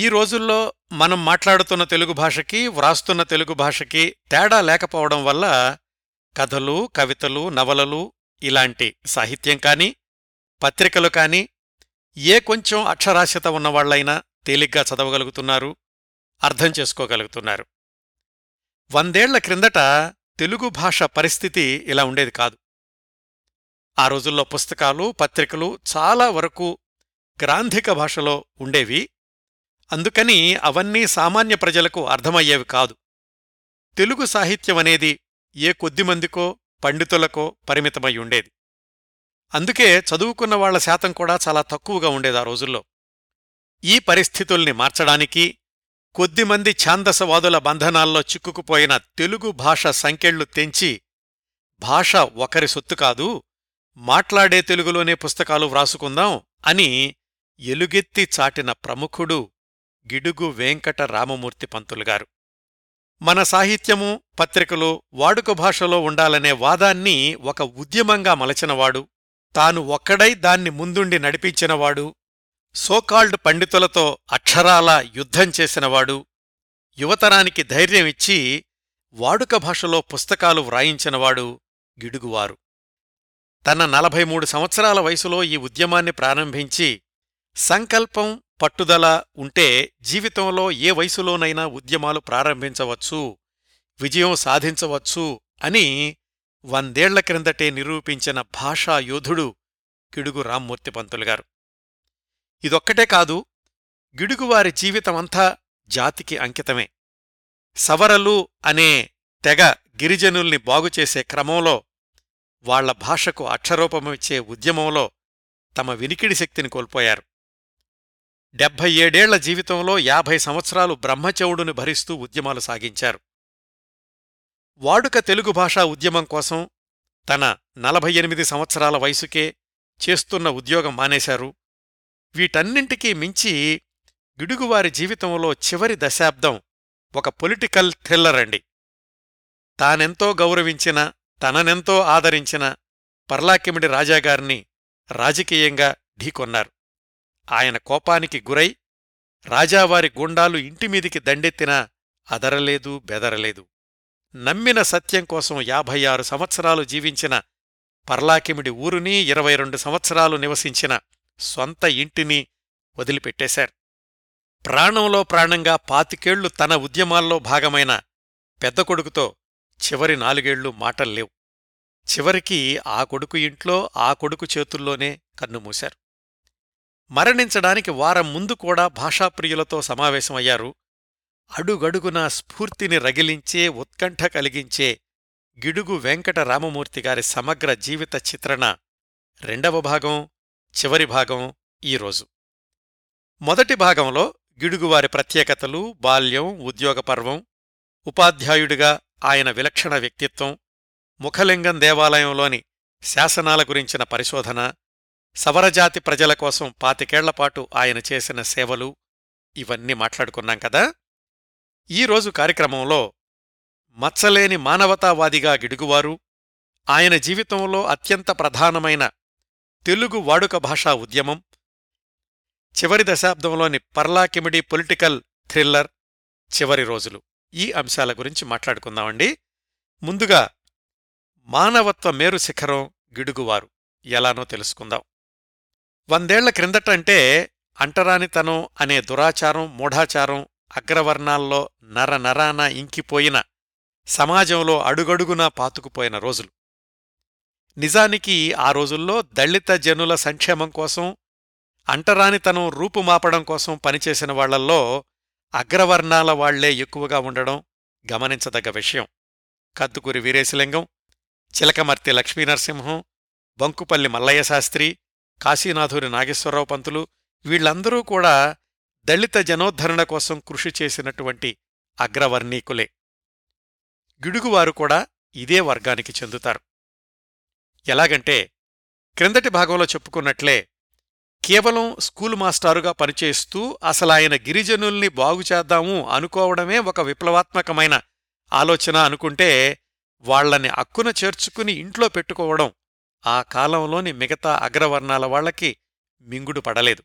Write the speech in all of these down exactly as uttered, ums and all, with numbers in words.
ఈ రోజుల్లో మనం మాట్లాడుతున్న తెలుగు భాషకి వ్రాస్తున్న తెలుగు భాషకి తేడా లేకపోవడం వల్ల కథలు, కవితలు, నవలలు ఇలాంటి సాహిత్యం కానీ పత్రికలు కానీ ఏ కొంచెం అక్షరాస్యత ఉన్నవాళ్లైనా తేలిగ్గా చదవగలుగుతున్నారు, అర్థం చేసుకోగలుగుతున్నారు. వందేళ్ల క్రిందట తెలుగు భాష పరిస్థితి ఇలా ఉండేది కాదు. ఆ రోజుల్లో పుస్తకాలు, పత్రికలు చాలా వరకు గ్రాంథిక భాషలో ఉండేవి. అందుకని అవన్నీ సామాన్య ప్రజలకు అర్థమయ్యేవి కాదు. తెలుగు సాహిత్యమనేది ఏ కొద్దిమందికో పండితులకో పరిమితమై ఉండేది. అందుకే చదువుకున్న వాళ్ల శాతం కూడా చాలా తక్కువగా ఉండేది ఆ రోజుల్లో. ఈ పరిస్థితుల్ని మార్చడానికి, కొద్దిమంది ఛాందసవాదుల బంధనాల్లో చిక్కుకుపోయిన తెలుగు భాష సంకెళ్లు తెంచి, భాష ఒకరి సొత్తు కాదు, మాట్లాడే తెలుగులోనే పుస్తకాలు వ్రాసుకుందాం అని ఎలుగెత్తి చాటిన ప్రముఖుడు గిడుగు వెంకట రామమూర్తి పంతులుగారు. మన సాహిత్యము, పత్రికలు వాడుక భాషలో ఉండాలనే వాదాన్ని ఒక ఉద్యమంగా మలచినవాడు, తాను ఒక్కడై దాన్ని ముందుండి నడిపించినవాడు, సోకాల్డ్ పండితులతో అక్షరాల యుద్ధం చేసినవాడు, యువతరానికి ధైర్యం ఇచ్చి వాడుక భాషలో పుస్తకాలు వ్రాయించినవాడు గిడుగువారు. తన నలభై మూడు సంవత్సరాల వయసులో ఈ ఉద్యమాన్ని ప్రారంభించి, సంకల్పం, పట్టుదల ఉంటే జీవితంలో ఏ వయసులోనైనా ఉద్యమాలు ప్రారంభించవచ్చు, విజయం సాధించవచ్చు అని వందేళ్ల క్రిందటే నిరూపించిన భాషాయోధుడు గిడుగు రామ్మూర్తి పంతులుగారు. ఇదొక్కటే కాదు, గిడుగువారి జీవితమంతా జాతికి అంకితమే. సవరలు అనే తెగ గిరిజనుల్ని బాగుచేసే క్రమంలో, వాళ్ల భాషకు అక్షరూపమిచ్చే ఉద్యమంలో తమ వినికిడి శక్తిని కోల్పోయారు. డెబ్భై ఏడేళ్ల జీవితంలో యాభై సంవత్సరాలు బ్రహ్మచౌడుని భరిస్తూ ఉద్యమాలు సాగించారు. వాడుక తెలుగు భాషా ఉద్యమం కోసం తన నలభై ఎనిమిది సంవత్సరాల వయసుకే చేస్తున్న ఉద్యోగం మానేశారు. వీటన్నింటికీ మించి గిడుగువారి జీవితంలో చివరి దశాబ్దం ఒక పొలిటికల్ థ్రిల్లర్ అండి. తానెంతో గౌరవించిన, తననెంతో ఆదరించిన పర్లాకిమిడి రాజాగారిని రాజకీయంగా ఢీకొన్నారు. ఆయన కోపానికి గురై రాజావారి గుండాలు ఇంటిమీదికి దండెత్తినా అదరలేదు, బెదరలేదు. నమ్మిన సత్యం కోసం యాభై ఆరు సంవత్సరాలు జీవించిన పర్లాకిమిడి ఊరుని, ఇరవై రెండు సంవత్సరాలు నివసించిన స్వంత ఇంటిని వదిలిపెట్టేశారు. ప్రాణంలో ప్రాణంగా పాతికేళ్లు తన ఉద్యమాల్లో భాగమైన పెద్ద కొడుకుతో చివరి నాలుగేళ్లు మాటల్లేవు. చివరికి ఆ కొడుకు ఇంట్లో, ఆ కొడుకు చేతుల్లోనే కన్నుమూశారు. మరణించడానికి వారం ముందు కూడా భాషాప్రియులతో సమావేశమయ్యారు. అడుగడుగునా స్ఫూర్తిని రగిలించే, ఉత్కంఠ కలిగించే గిడుగు వెంకట రామమూర్తిగారి సమగ్ర జీవిత చిత్రణ రెండవ భాగం, చివరి భాగం ఈరోజు. మొదటి భాగంలో గిడుగువారి ప్రత్యేకతలు, బాల్యం, ఉద్యోగపర్వం, ఉపాధ్యాయుడిగా ఆయన విలక్షణ వ్యక్తిత్వం, ముఖలింగం దేవాలయంలోని శాసనాల గురించిన పరిశోధన, సవరజాతి ప్రజల కోసం పాతికేళ్లపాటు ఆయన చేసిన సేవలు, ఇవన్నీ మాట్లాడుకున్నాం కదా. ఈరోజు కార్యక్రమంలో మచ్చలేని మానవతావాదిగా గిడుగువారు, ఆయన జీవితంలో అత్యంత ప్రధానమైన తెలుగు వాడుక భాషా ఉద్యమం, చివరి దశాబ్దంలోని పర్లాకిమిడి పొలిటికల్ థ్రిల్లర్, చివరి రోజులు, ఈ అంశాల గురించి మాట్లాడుకుందామండి. ముందుగా మానవత్వ మేరు శిఖరం గిడుగువారు ఎలానో తెలుసుకుందాం. వందేళ్ల క్రిందటంటే అంటరానితనం అనే దురాచారం, మూఢాచారం అగ్రవర్ణాల్లో నరనరాన ఇంకిపోయిన, సమాజంలో అడుగడుగునా పాతుకుపోయిన రోజులు. నిజానికి ఆ రోజుల్లో దళిత జనుల సంక్షేమం కోసం, అంటరానితనం రూపుమాపడం కోసం పనిచేసిన వాళ్లల్లో అగ్రవర్ణాల వాళ్లే ఎక్కువగా ఉండడం గమనించదగ్గ విషయం. కత్తుకూరి వీరేశలింగం, చిలకమర్తి లక్ష్మీ నరసింహం, బంకుపల్లి మల్లయ్య శాస్త్రి, కాశీనాథురి నాగేశ్వరరావు పంతులు వీళ్లందరూ కూడా దళిత జనోద్ధరణ కోసం కృషి చేసినటువంటి అగ్రవర్ణీకులే. గిడుగువారు కూడా ఇదే వర్గానికి చెందుతారు. ఎలాగంటే, క్రిందటి భాగంలో చెప్పుకున్నట్లే కేవలం స్కూలు మాస్టారుగా పనిచేస్తూ అసలాయన గిరిజనుల్ని బాగుచేద్దాము అనుకోవడమే ఒక విప్లవాత్మకమైన ఆలోచన అనుకుంటే, వాళ్లని అక్కున చేర్చుకుని ఇంట్లో పెట్టుకోవడం ఆ కాలంలోని మిగతా అగ్రవర్ణాల వాళ్లకి మింగుడు పడలేదు.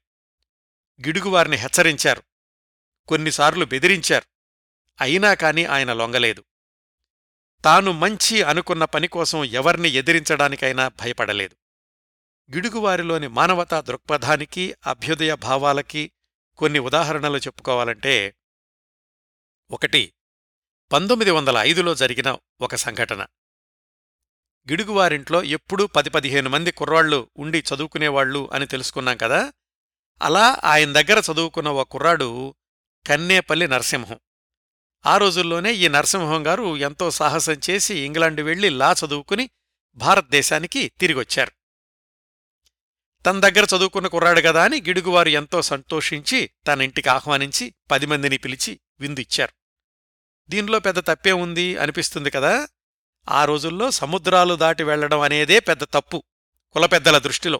గిడుగువారిని హెచ్చరించారు. కొన్నిసార్లు బెదిరించారు. అయినా కాని ఆయన లొంగలేదు. తాను మంచి అనుకున్న పనికోసం ఎవర్ని ఎదిరించడానికైనా భయపడలేదు. గిడుగువారిలోని మానవతా దృక్పథానికి, అభ్యుదయ భావాలకి కొన్ని ఉదాహరణలు చెప్పుకోవాలంటే, ఒకటి పంతొమ్మిది వందల ఐదులో జరిగిన ఒక సంఘటన. గిడుగువారింట్లో ఎప్పుడూ పది పదిహేను మంది కుర్రాళ్లు ఉండి చదువుకునేవాళ్లు అని తెలుసుకున్నాం కదా. అలా ఆయన దగ్గర చదువుకున్న ఓ కుర్రాడు కన్నేపల్లి నరసింహం. ఆ రోజుల్లోనే ఈ నరసింహం గారు ఎంతో సాహసం చేసి ఇంగ్లాండ్ వెళ్లి లా చదువుకుని భారతదేశానికి తిరిగొచ్చారు. తన దగ్గర చదువుకున్న కుర్రాడు కదా అని గిడుగువారు ఎంతో సంతోషించి తన ఇంటికి ఆహ్వానించి పది మందిని పిలిచి విందిచ్చారు. దీనిలో పెద్ద తప్పే ఉంది అనిపిస్తుంది కదా. ఆ రోజుల్లో సముద్రాలు దాటి వెళ్లడం అనేదే పెద్ద తప్పు కులపెద్దల దృష్టిలో.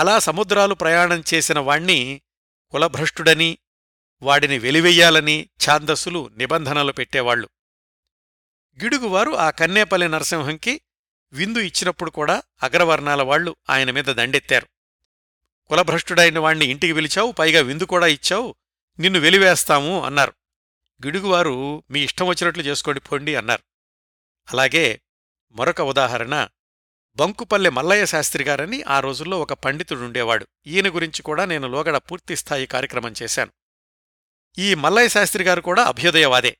అలా సముద్రాలు ప్రయాణం చేసిన వాణ్ణి కులభ్రష్టుడని, వాడిని వెలివెయ్యాలని ఛాందస్సులు నిబంధనలు పెట్టేవాళ్లు. గిడుగువారు ఆ కన్నేపల్లి నరసింహంకి విందు ఇచ్చినప్పుడు కూడా అగ్రవర్ణాల వాళ్లు ఆయన మీద దండెత్తారు. కులభ్రష్టుడైన వాణ్ణి ఇంటికి పిలిచావు, పైగా విందు కూడా ఇచ్చావు, నిన్ను వెలివేస్తాము అన్నారు. గిడుగువారు మీ ఇష్టం వచ్చినట్లు చేసుకోండి పోండి అన్నారు. అలాగే మరొక ఉదాహరణ, బంకుపల్లె మల్లయ్య శాస్త్రిగారని ఆ రోజుల్లో ఒక పండితుడుండేవాడు. ఈయన గురించి కూడా నేను లోగడ పూర్తిస్థాయి కార్యక్రమం చేశాను. ఈ మల్లయ్య శాస్త్రిగారు కూడా అభ్యుదయవాదే.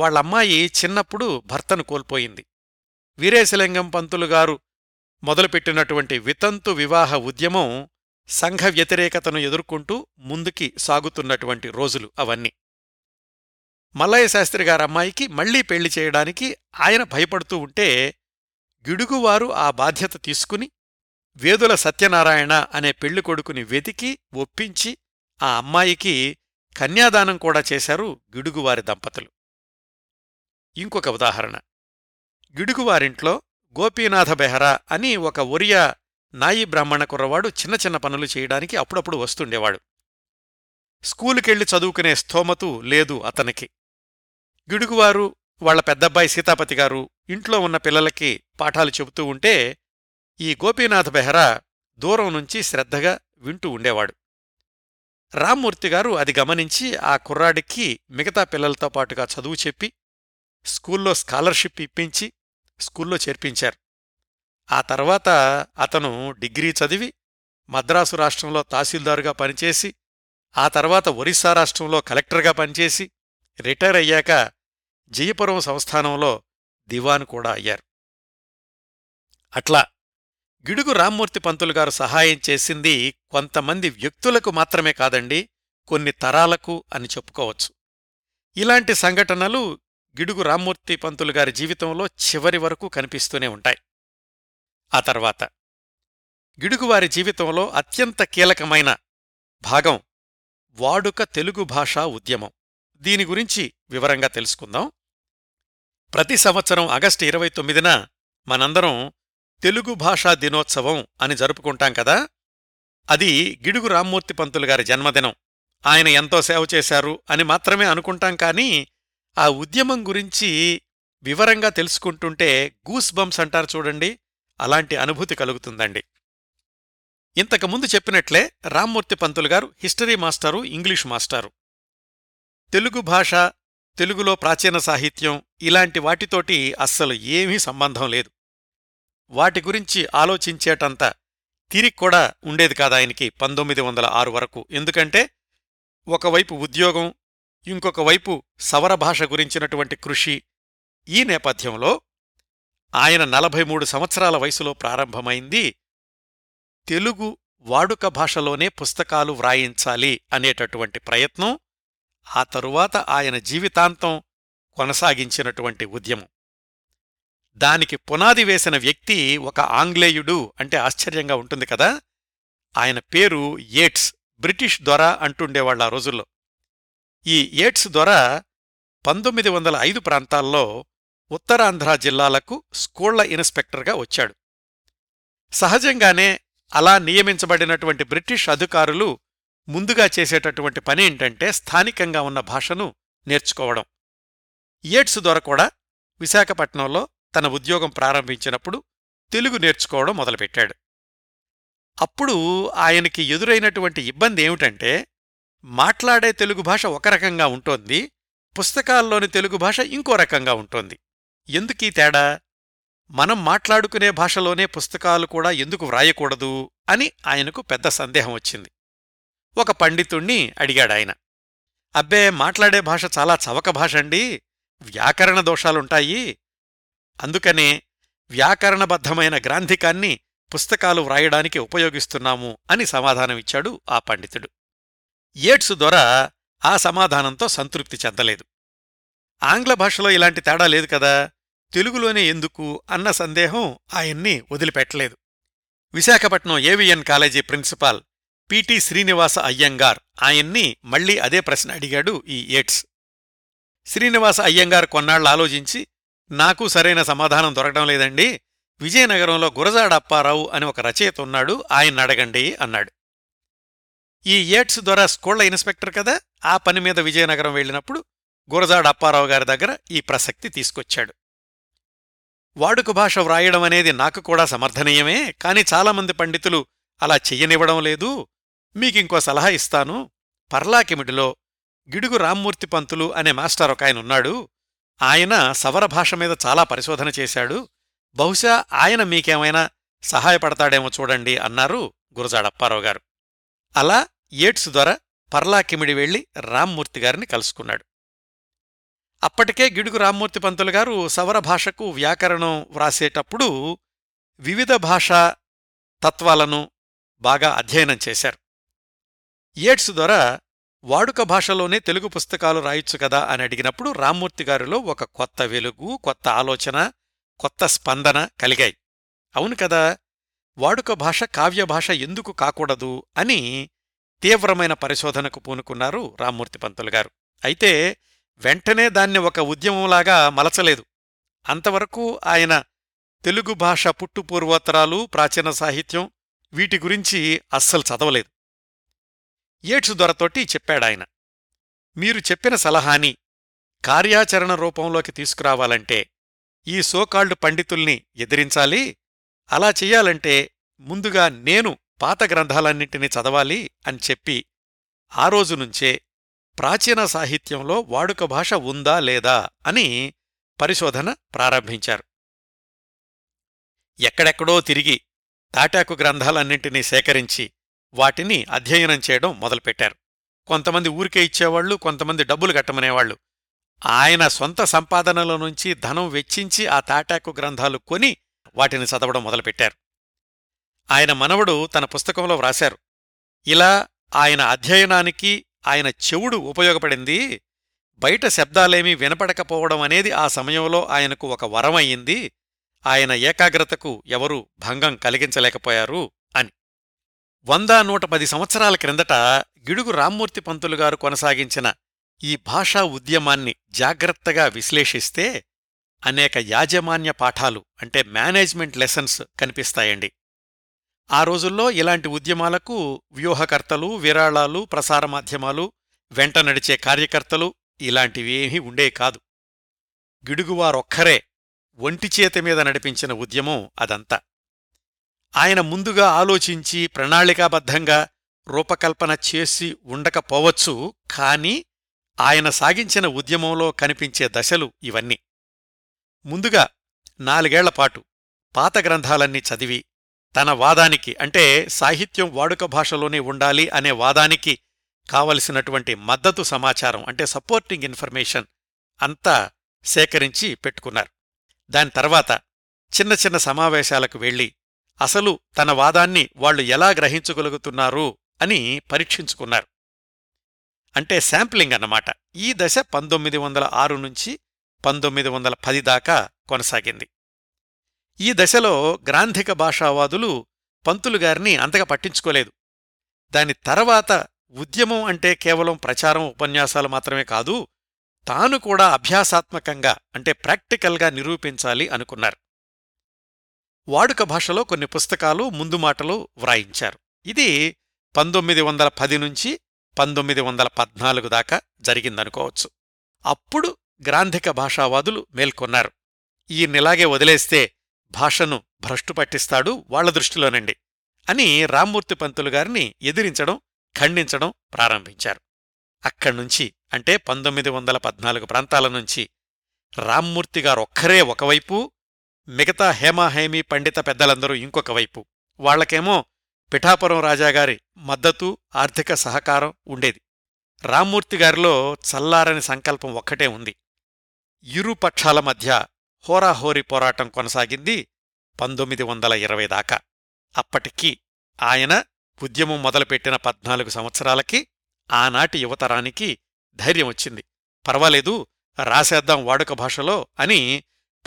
వాళ్లమ్మాయి చిన్నప్పుడు భర్తను కోల్పోయింది. వీరేశలింగం పంతులుగారు మొదలుపెట్టినటువంటి వితంతు వివాహ ఉద్యమం సంఘ వ్యతిరేకతను ఎదుర్కొంటూ ముందుకి సాగుతున్నటువంటి రోజులు అవన్నీ. మల్లయ్య శాస్త్రిగారమ్మాయికి మళ్లీ పెళ్లి చేయడానికి ఆయన భయపడుతూ ఉంటే గిడుగువారు ఆ బాధ్యత తీసుకుని వేదుల సత్యనారాయణ అనే పెళ్లికొడుకుని వెతికి ఒప్పించి ఆ అమ్మాయికి కన్యాదానం కూడా చేశారు గిడుగువారి దంపతులు. ఇంకొక ఉదాహరణ, గిడుగువారింట్లో గోపీనాథ బెహరా అని ఒక ఒరియా నాయీ బ్రాహ్మణ కుర్రవాడు చిన్న చిన్న పనులు చేయడానికి అప్పుడప్పుడు వస్తుండేవాడు. స్కూలుకెళ్లి చదువుకునే స్థోమతు లేదు అతనికి. గిడుగువారు వాళ్ల పెద్దబ్బాయి సీతాపతి గారు ఇంట్లో ఉన్న పిల్లలకి పాఠాలు చెబుతూ ఉంటే ఈ గోపీనాథ్ బెహరా దూరం నుంచి శ్రద్ధగా వింటూ ఉండేవాడు. రామ్మూర్తిగారు అది గమనించి ఆ కుర్రాడికి మిగతా పిల్లలతో పాటుగా చదువు చెప్పి స్కూల్లో స్కాలర్షిప్ ఇప్పించి స్కూల్లో చేర్పించారు. ఆ తర్వాత అతను డిగ్రీ చదివి మద్రాసు రాష్ట్రంలో తహసీల్దారుగా పనిచేసి, ఆ తర్వాత ఒరిస్సా రాష్ట్రంలో కలెక్టర్గా పనిచేసి, రిటైర్ అయ్యాక జయపురం సంస్థానంలో దివాన్ కూడా అయ్యారు. అట్లా గిడుగు రామ్మూర్తి పంతులు గారు సహాయం చేసింది కొంతమంది వ్యక్తులకు మాత్రమే కాదండి, కొన్ని తరాలకు అని చెప్పుకోవచ్చు. ఇలాంటి సంఘటనలు గిడుగు రామ్మూర్తి పంతులు గారి జీవితంలో చివరి వరకు కనిపిస్తూనే ఉంటాయి. ఆ తర్వాత గిడుగువారి జీవితంలో అత్యంత కీలకమైన భాగం వాడుక తెలుగు భాషా ఉద్యమం. దీని గురించి వివరంగా తెలుసుకుందాం. ప్రతి సంవత్సరం ఆగస్టు ఇరవై తొమ్మిదిన మనందరం తెలుగు భాషా దినోత్సవం అని జరుపుకుంటాం కదా. అది గిడుగు రామ్మూర్తి పంతులు గారి జన్మదినం. ఆయన ఎంతో సేవ చేశారు అని మాత్రమే అనుకుంటాం, కానీ ఆ ఉద్యమం గురించి వివరంగా తెలుసుకుంటుంటే గూస్ బంప్స్ అంటారు చూడండి, అలాంటి అనుభూతి కలుగుతుందండి. ఇంతకుముందు చెప్పినట్లే రామ్మూర్తి పంతులు గారు హిస్టరీ మాస్టారు, ఇంగ్లీషు మాస్టారు. తెలుగు భాష, తెలుగులో ప్రాచీన సాహిత్యం ఇలాంటి వాటితోటి అస్సలు ఏమీ సంబంధం లేదు. వాటి గురించి ఆలోచించేటంత తీరిక కూడా ఉండేది కాదాయనకి పంతొమ్మిది వందల ఆరు వరకు. ఎందుకంటే ఒకవైపు ఉద్యోగం, ఇంకొక వైపు సవర భాష గురించినటువంటి కృషి. ఈ నేపథ్యంలో ఆయన నలభై మూడు సంవత్సరాల వయసులో ప్రారంభమైంది తెలుగు వాడుక భాషలోనే పుస్తకాలు వ్రాయించాలి అనేటటువంటి ప్రయత్నం. ఆ తరువాత ఆయన జీవితాంతం కొనసాగించినటువంటి ఉద్యమం. దానికి పునాది వేసిన వ్యక్తి ఒక ఆంగ్లేయుడు అంటే ఆశ్చర్యంగా ఉంటుంది కదా. ఆయన పేరు యేట్స్, బ్రిటిష్ దొర అంటుండేవాళ్ళ ఆ రోజుల్లో. ఈ యేట్స్ దొర పంతొమ్మిది వందల ఐదు ప్రాంతాల్లో ఉత్తరాంధ్ర జిల్లాలకు స్కూళ్ల ఇన్స్పెక్టర్గా వచ్చాడు. సహజంగానే అలా నియమించబడినటువంటి బ్రిటిష్ అధికారులు ముందుగా చేసేటటువంటి పనేంటంటే స్థానికంగా ఉన్న భాషను నేర్చుకోవడం. యేట్స్ దొర కూడా విశాఖపట్నంలో తన ఉద్యోగం ప్రారంభించినప్పుడు తెలుగు నేర్చుకోవడం మొదలుపెట్టాడు. అప్పుడు ఆయనకి ఎదురైనటువంటి ఇబ్బంది ఏమిటంటే మాట్లాడే తెలుగు భాష ఒక రకంగా ఉంటోంది, పుస్తకాల్లోని తెలుగు భాష ఇంకో రకంగా ఉంటోంది. ఎందుకీ తేడా? మనం మాట్లాడుకునే భాషలోనే పుస్తకాలు కూడా ఎందుకు వ్రాయకూడదు అని ఆయనకు పెద్ద సందేహం వచ్చింది. ఒక పండితుణ్ణి అడిగాడాయన. అబ్బే, మాట్లాడే భాష చాలా చవక భాష అండి, వ్యాకరణ దోషాలుంటాయి, అందుకనే వ్యాకరణబద్ధమైన గ్రాంధికాన్ని పుస్తకాలు వ్రాయడానికి ఉపయోగిస్తున్నాము అని సమాధానమిచ్చాడు ఆ పండితుడు. యేట్సు దొర ఆ సమాధానంతో సంతృప్తి చెందలేదు. ఆంగ్ల భాషలో ఇలాంటి తేడా లేదు కదా, తెలుగులోనే ఎందుకు అన్న సందేహం ఆయన్ని వదిలిపెట్టలేదు. Visakhapatnam AVN college principal PT Srinivasa Iyengar ఆయన్ని మళ్లీ అదే ప్రశ్న అడిగాడు ఈ యేట్స్. శ్రీనివాస అయ్యంగార్ కొన్నాళ్లు ఆలోచించి, నాకు సరైన సమాధానం దొరకడం లేదండి, విజయనగరంలో గురజాడ అప్పారావు అని ఒక రచయిత ఉన్నాడు, ఆయన అడగండి అన్నాడు. ఈ యేట్స్ దొర స్కూళ్ల ఇన్స్పెక్టర్ కదా, ఆ పని మీద విజయనగరం వెళ్ళినప్పుడు గురజాడ అప్పారావు గారి దగ్గర ఈ ప్రసక్తి తీసుకొచ్చాడు. వాడుక భాష వ్రాయడం అనేది నాకు కూడా సమర్థనీయమే, కాని చాలామంది పండితులు అలా చెయ్యనివ్వడం లేదు. మీకింకో సలహా ఇస్తాను, పర్లాకిమిడిలో గిడుగు రామ్మూర్తి పంతులు అనే మాస్టర్ ఒక ఆయన ఉన్నాడు, ఆయన సవర భాష మీద చాలా పరిశోధన చేశాడు, బహుశా ఆయన మీకేమైనా సహాయపడతాడేమో చూడండి అన్నారు గురజాడప్పారావు గారు. అలా యేట్స్ దొర పర్లాకిమిడి వెళ్లి రామ్మూర్తిగారిని కలుసుకున్నాడు. అప్పటికే గిడుగు రామ్మూర్తి పంతులు గారు సవర భాషకు వ్యాకరణం వ్రాసేటప్పుడు వివిధ భాషా తత్వాలను బాగా అధ్యయనం చేశారు. యేట్స్ దొర వాడుక భాషలోనే తెలుగు పుస్తకాలు రాయొచ్చు కదా అని అడిగినప్పుడు రామ్మూర్తిగారిలో ఒక కొత్త వెలుగు, కొత్త ఆలోచన, కొత్త స్పందన కలిగాయి. అవును కదా, వాడుక భాష కావ్యభాష ఎందుకు కాకూడదు అని తీవ్రమైన పరిశోధనకు పూనుకున్నారు రామ్మూర్తి పంతులు గారు. అయితే వెంటనే దాన్ని ఒక ఉద్యమంలాగా మలచలేదు. అంతవరకు ఆయన తెలుగు భాష పుట్టుపూర్వోత్తరాలు, ప్రాచీన సాహిత్యం, వీటి గురించి అస్సలు చదవలేదు. యేట్సు దొరతోటి చెప్పాడాయన, మీరు చెప్పిన సలహాని కార్యాచరణ రూపంలోకి తీసుకురావాలంటే ఈ సోకాల్డ్ పండితుల్ని ఎదిరించాలి. అలా చెయ్యాలంటే ముందుగా నేను పాత గ్రంథాలన్నింటినీ చదవాలి అని చెప్పి ఆ రోజునుంచే ప్రాచీన సాహిత్యంలో వాడుక భాష ఉందా లేదా అని పరిశోధన ప్రారంభించారు. ఎక్కడెక్కడో తిరిగి తాటాకు గ్రంథాలన్నింటినీ సేకరించి వాటిని అధ్యయనం చేయడం మొదలుపెట్టారు. కొంతమంది ఊరికే ఇచ్చేవాళ్లు, కొంతమంది డబ్బులు కట్టమనేవాళ్లు. ఆయన సొంత సంపాదనల నుంచి ధనం వెచ్చించి ఆ తాటాకు గ్రంథాలు కొని వాటిని చదవడం మొదలుపెట్టారు. ఆయన మనవడు తన పుస్తకంలో వ్రాశారు, ఇలా ఆయన అధ్యయనానికి ఆయన చెవుడు ఉపయోగపడింది. బయట శబ్దాలేమీ వినపడకపోవడం అనేది ఆ సమయంలో ఆయనకు ఒక వరమయ్యింది. ఆయన ఏకాగ్రతకు ఎవరూ భంగం కలిగించలేకపోయారు అని. వంద నూట పది సంవత్సరాల క్రిందట గిడుగు రామ్మూర్తి పంతులు గారు కొనసాగించిన ఈ భాషా ఉద్యమాన్ని జాగ్రత్తగా విశ్లేషిస్తే అనేక యాజమాన్య పాఠాలు, అంటే మేనేజ్మెంట్ లెసన్స్ కనిపిస్తాయండి. ఆ రోజుల్లో ఇలాంటి ఉద్యమాలకు వ్యూహకర్తలు, విరాళాలు, ప్రసారమాధ్యమాలు, వెంట నడిచే కార్యకర్తలు ఇలాంటివేమీ ఉండే కాదు. గిడుగువారొక్కరే ఒంటిచేతిమీద నడిపించిన ఉద్యమం అదంతా. ఆయన ముందుగా ఆలోచించి ప్రణాళికాబద్ధంగా రూపకల్పన చేసి ఉండకపోవచ్చు, కానీ ఆయన సాగించిన ఉద్యమంలో కనిపించే దశలు ఇవన్నీ. ముందుగా నాలుగేళ్లపాటు పాత గ్రంథాలన్నీ చదివి తన వాదానికి, అంటే సాహిత్యం వాడుక భాషలోనే ఉండాలి అనే వాదానికి కావలసినటువంటి మద్దతు సమాచారం, అంటే సపోర్టింగ్ ఇన్ఫర్మేషన్ అంతా సేకరించి పెట్టుకున్నారు. దాని తర్వాత చిన్న చిన్న సమావేశాలకు వెళ్ళి అసలు తన వాదాన్ని వాళ్లు ఎలా గ్రహించగలుగుతున్నారు అని పరీక్షించుకున్నారు. అంటే శాంప్లింగ్ అన్నమాట. ఈ దశ పంతొమ్మిది వందల ఆరు నుంచి పంతొమ్మిది వందల పది దాకా కొనసాగింది. ఈ దశలో గ్రాంధిక భాషావాదులు పంతులుగారిని అంతగా పట్టించుకోలేదు. దాని తర్వాత ఉద్యమం అంటే కేవలం ప్రచారం, ఉపన్యాసాలు మాత్రమే కాదు, తాను కూడా అభ్యాసాత్మకంగా, అంటే ప్రాక్టికల్గా నిరూపించాలి అనుకున్నారు. వాడుక భాషలో కొన్ని పుస్తకాలు, ముందు మాటలు వ్రాయించారు. ఇది పంతొమ్మిది వందల పది నుంచి పంతొమ్మిది వందల పద్నాలుగు దాకా జరిగిందనుకోవచ్చు. అప్పుడు గ్రాంధిక భాషావాదులు మేల్కొన్నారు. ఈయన్నిలాగే వదిలేస్తే భాషను భ్రష్టు పట్టిస్తాడు వాళ్ల దృష్టిలోనండి అని రామ్మూర్తి పంతులు గారిని ఎదిరించడం, ఖండించడం ప్రారంభించారు. అక్కడ్నుంచి అంటే పంతొమ్మిది వందల పద్నాలుగు ప్రాంతాల నుంచి రామ్మూర్తిగారొక్కరే ఒకవైపు, మిగతా హేమాహేమీ పండిత పెద్దలందరూ ఇంకొక వైపు. వాళ్లకేమో పిఠాపురం రాజాగారి మద్దతు, ఆర్థిక సహకారం ఉండేది. రామ్మూర్తిగారిలో చల్లారని సంకల్పం ఒక్కటే ఉంది. ఇరుపక్షాల మధ్య హోరాహోరీ పోరాటం కొనసాగింది పంతొమ్మిది వందల ఇరవై దాకా. అప్పటికీ ఆయన ఉద్యమం మొదలుపెట్టిన పద్నాలుగు సంవత్సరాలకి ఆనాటి యువతరానికి ధైర్యం వచ్చింది. పర్వాలేదు, రాసేద్దాం వాడుక భాషలో అని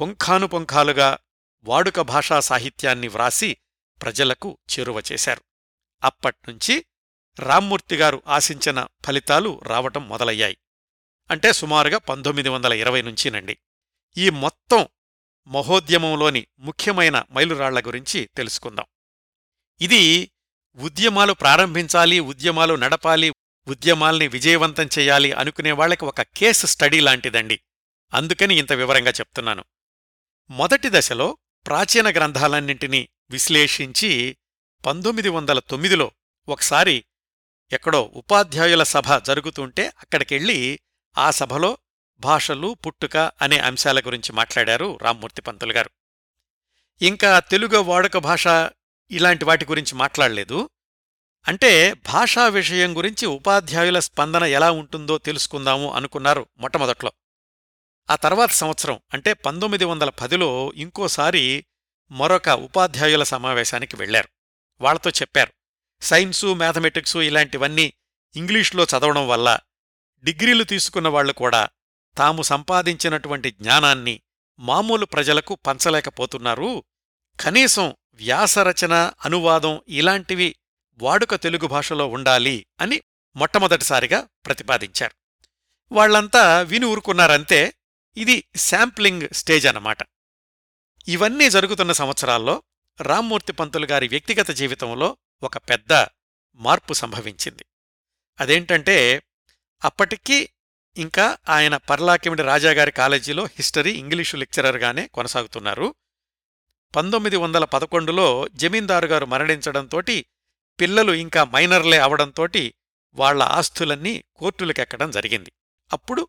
పుంఖానుపుంఖాలుగా వాడుక భాషా సాహిత్యాన్ని వ్రాసి ప్రజలకు చేరువ చేశారు. అప్పట్నుంచి రామ్మూర్తిగారు ఆశించిన ఫలితాలు రావటం మొదలయ్యాయి. అంటే సుమారుగా పంతొమ్మిది వందల ఇరవై నుంచినండి. ఈ మొత్తం మహోద్యమంలోని ముఖ్యమైన మైలురాళ్ల గురించి తెలుసుకుందాం. ఇది ఉద్యమాలు ప్రారంభించాలి, ఉద్యమాలు నడపాలి, ఉద్యమాల్ని విజయవంతం చేయాలి అనుకునేవాళ్లకి ఒక కేసు స్టడీ లాంటిదండి. అందుకని ఇంత వివరంగా చెప్తున్నాను. మొదటి దశలో ప్రాచీన గ్రంథాలన్నింటినీ విశ్లేషించి పంతొమ్మిది వందల తొమ్మిదిలో ఒకసారి ఎక్కడో ఉపాధ్యాయుల సభ జరుగుతుంటే అక్కడికెళ్ళి ఆ సభలో భాషలు, పుట్టుక అనే అంశాల గురించి మాట్లాడారు రామ్మూర్తి పంతులు గారు. ఇంకా తెలుగు వాడుక భాష ఇలాంటి వాటి గురించి మాట్లాడలేదు. అంటే భాషా విషయం గురించి ఉపాధ్యాయుల స్పందన ఎలా ఉంటుందో తెలుసుకుందాము అనుకున్నారు మొట్టమొదట్లో. ఆ తర్వాత సంవత్సరం అంటే పంతొమ్మిది వందల పదిలో ఇంకోసారి మరొక ఉపాధ్యాయుల సమావేశానికి వెళ్లారు. వాళ్లతో చెప్పారు, సైన్సు, మ్యాథమెటిక్సు ఇలాంటివన్నీ ఇంగ్లీష్లో చదవడం వల్ల డిగ్రీలు తీసుకున్నవాళ్లు కూడా తాము సంపాదించినటువంటి జ్ఞానాన్ని మామూలు ప్రజలకు పంచలేకపోతున్నారు. కనీసం వ్యాసరచన, అనువాదం ఇలాంటివి వాడుక తెలుగు భాషలో ఉండాలి అని మొట్టమొదటిసారిగా ప్రతిపాదించారు. వాళ్లంతా విని ఊరుకున్నారంతే. ఇది శాంప్లింగ్ స్టేజ్ అన్నమాట. ఇవన్నీ జరుగుతున్న సంవత్సరాల్లో రామ్మూర్తి పంతులు గారి వ్యక్తిగత జీవితంలో ఒక పెద్ద మార్పు సంభవించింది. అదేంటంటే అప్పటికీ ఇంకా ఆయన పర్లాకిమిడి రాజాగారి కాలేజీలో హిస్టరీ, ఇంగ్లీషు లెక్చరర్గానే కొనసాగుతున్నారు. పంతొమ్మిది వందల పదకొండులో జమీందారుగారు మరణించడంతోటి పిల్లలు ఇంకా మైనర్లే అవడంతోటి వాళ్ల ఆస్తులన్నీ కోర్టులకెక్కడం జరిగింది. అప్పుడు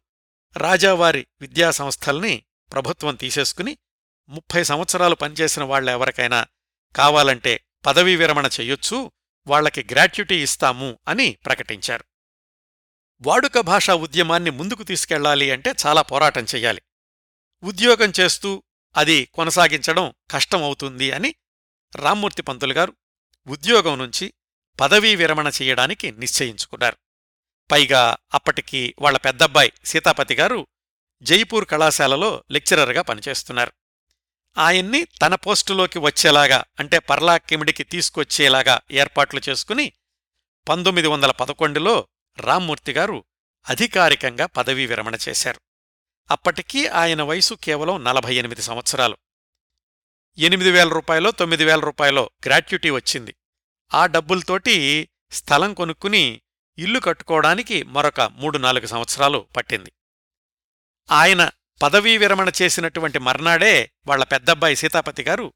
రాజావారి విద్యాసంస్థల్ని ప్రభుత్వం తీసేసుకుని ముప్పై సంవత్సరాలు పనిచేసిన వాళ్లెవరికైనా కావాలంటే పదవీ విరమణ చెయ్యొచ్చు, వాళ్లకి గ్రాట్యుటీ ఇస్తాము అని ప్రకటించారు. వాడుక భాషా ఉద్యమాన్ని ముందుకు తీసుకెళ్లాలి అంటే చాలా పోరాటం చెయ్యాలి. ఉద్యోగం చేస్తూ అది కొనసాగించడం కష్టమవుతుంది అని రామ్మూర్తి పంతులు గారు ఉద్యోగం నుంచి పదవీ విరమణ చెయ్యడానికి నిశ్చయించుకున్నారు. పైగా అప్పటికి వాళ్ల పెద్దబ్బాయి సీతాపతి గారు జైపూర్ కళాశాలలో లెక్చరర్గా పనిచేస్తున్నారు. ఆయన్ని తన పోస్టులోకి వచ్చేలాగా అంటే పర్లాకిమిడికి తీసుకొచ్చేలాగా ఏర్పాట్లు చేసుకుని పంతొమ్మిది వందల పదకొండులో రామ్మూర్తిగారు అధికారికంగా పదవీ విరమణ చేశారు. అప్పటికీ ఆయన వయసు కేవలం నలభై ఎనిమిది సంవత్సరాలు. ఎనిమిది వేల రూపాయలో తొమ్మిది వేల రూపాయలో గ్రాట్యుటీ వచ్చింది. ఆ డబ్బులతోటి స్థలం కొనుక్కుని ఇల్లు కట్టుకోవడానికి మరొక మూడు నాలుగు సంవత్సరాలు పట్టింది. ఆయన పదవీ విరమణ చేసినటువంటి మర్నాడే వాళ్ల పెద్దబ్బాయి సీతాపతి గారు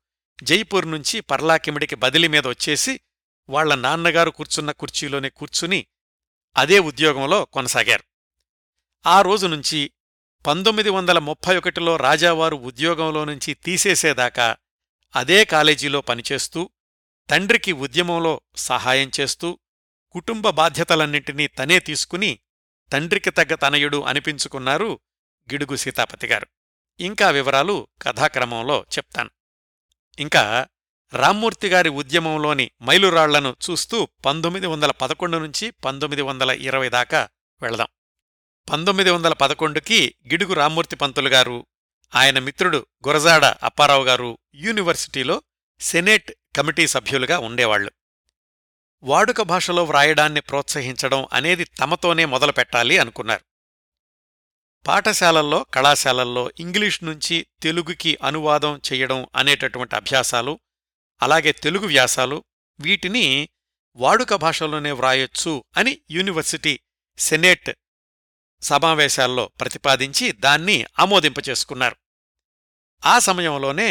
జైపూర్ నుంచి పర్లాకిమిడికి బదిలీ మీద వచ్చేసి వాళ్ల నాన్నగారు కూర్చున్న కుర్చీలోనే కూర్చుని అదే ఉద్యోగంలో కొనసాగారు. ఆ రోజు నుంచి పంతొమ్మిది వందల ముప్పై ఒకటిలో రాజావారు ఉద్యోగంలో నుంచి తీసేసేదాకా అదే కాలేజీలో పనిచేస్తూ, తండ్రికి ఉద్యమంలో సహాయం చేస్తూ, కుటుంబ బాధ్యతలన్నింటినీ తనే తీసుకుని తండ్రికి తగ్గ తనయుడు అనిపించుకున్నారు గిడుగు సీతాపతిగారు. ఇంకా వివరాలు కథాక్రమంలో చెప్తాను. ఇంకా రామ్మూర్తిగారి ఉద్యమంలోని మైలురాళ్లను చూస్తూ పంతొమ్మిది వందల పదకొండు నుంచి పంతొమ్మిది వందల ఇరవై దాకా వెళదాం. పంతొమ్మిది వందల పదకొండుకి గిడుగు రామ్మూర్తి పంతులు గారు, ఆయన మిత్రుడు గురజాడ అప్పారావు గారు యూనివర్సిటీలో సెనేట్ కమిటీ సభ్యులుగా ఉండేవాళ్లు. వాడుక భాషలో వ్రాయడాన్ని ప్రోత్సహించడం అనేది తమతోనే మొదలుపెట్టాలి అనుకున్నారు. పాఠశాలల్లో, కళాశాలల్లో ఇంగ్లీష్ నుంచి తెలుగుకి అనువాదం చెయ్యడం అనేటటువంటి అభ్యాసాలు, అలాగే తెలుగు వ్యాసాలు, వీటిని వాడుక భాషలోనే వ్రాయొచ్చు అని యూనివర్సిటీ సెనేట్ సమావేశాల్లో ప్రతిపాదించి దాన్ని ఆమోదింపచేసుకున్నారు. ఆ సమయంలోనే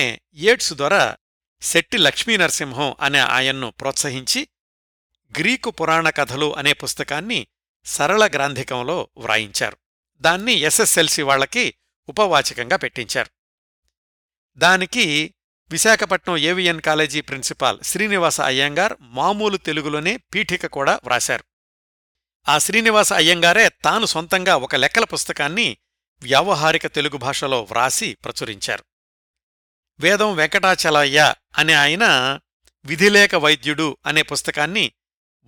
ఏడ్స్ ద్వారా శెట్టి లక్ష్మీ నరసింహం అనే ఆయన్ను ప్రోత్సహించి గ్రీకు పురాణ కథలు అనే పుస్తకాన్ని సరళ గ్రాంధికంలో వ్రాయించారు. దాన్ని ఎస్ఎస్ఎల్సి వాళ్లకి ఉపవాచకంగా పెట్టించారు. దానికి Visakhapatnam AVN college principal Srinivasa Iyengar మామూలు తెలుగులోనే పీఠిక కూడా వ్రాశారు. ఆ శ్రీనివాస అయ్యంగారే తాను సొంతంగా ఒక లెక్కల పుస్తకాన్ని వ్యావహారిక తెలుగు భాషలో వ్రాసి ప్రచురించారు. వేదం వెంకటాచలయ్య అనే ఆయన విధిలేక వైద్యుడు అనే పుస్తకాన్ని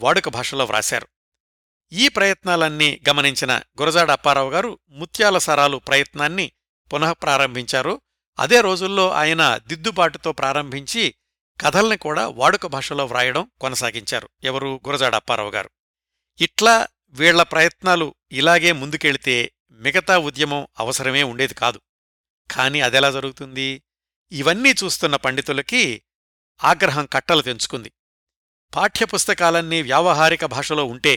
వాడుక భాషలో వ్రాశారు. ఈ ప్రయత్నాలన్నీ గమనించిన గురజాడ అప్పారావు గారు ముత్యాల సరాలు ప్రయత్నాన్ని పునఃప్రారంభించారు. అదే రోజుల్లో ఆయన దిద్దుబాటుతో ప్రారంభించి కథల్ని కూడా వాడుక భాషలో వ్రాయడం కొనసాగించారు. ఎవరు? గురజాడ అప్పారావు గారు. ఇట్లా వీళ్ల ప్రయత్నాలు ఇలాగే ముందుకెళితే మిగతా ఉద్యమం అవసరమే ఉండేది కాదు. కాని అదెలా జరుగుతుంది? ఇవన్నీ చూస్తున్న పండితులకి ఆగ్రహం కట్టలు తెంచుకుంది. పాఠ్యపుస్తకాలన్నీ వ్యావహారిక భాషలో ఉంటే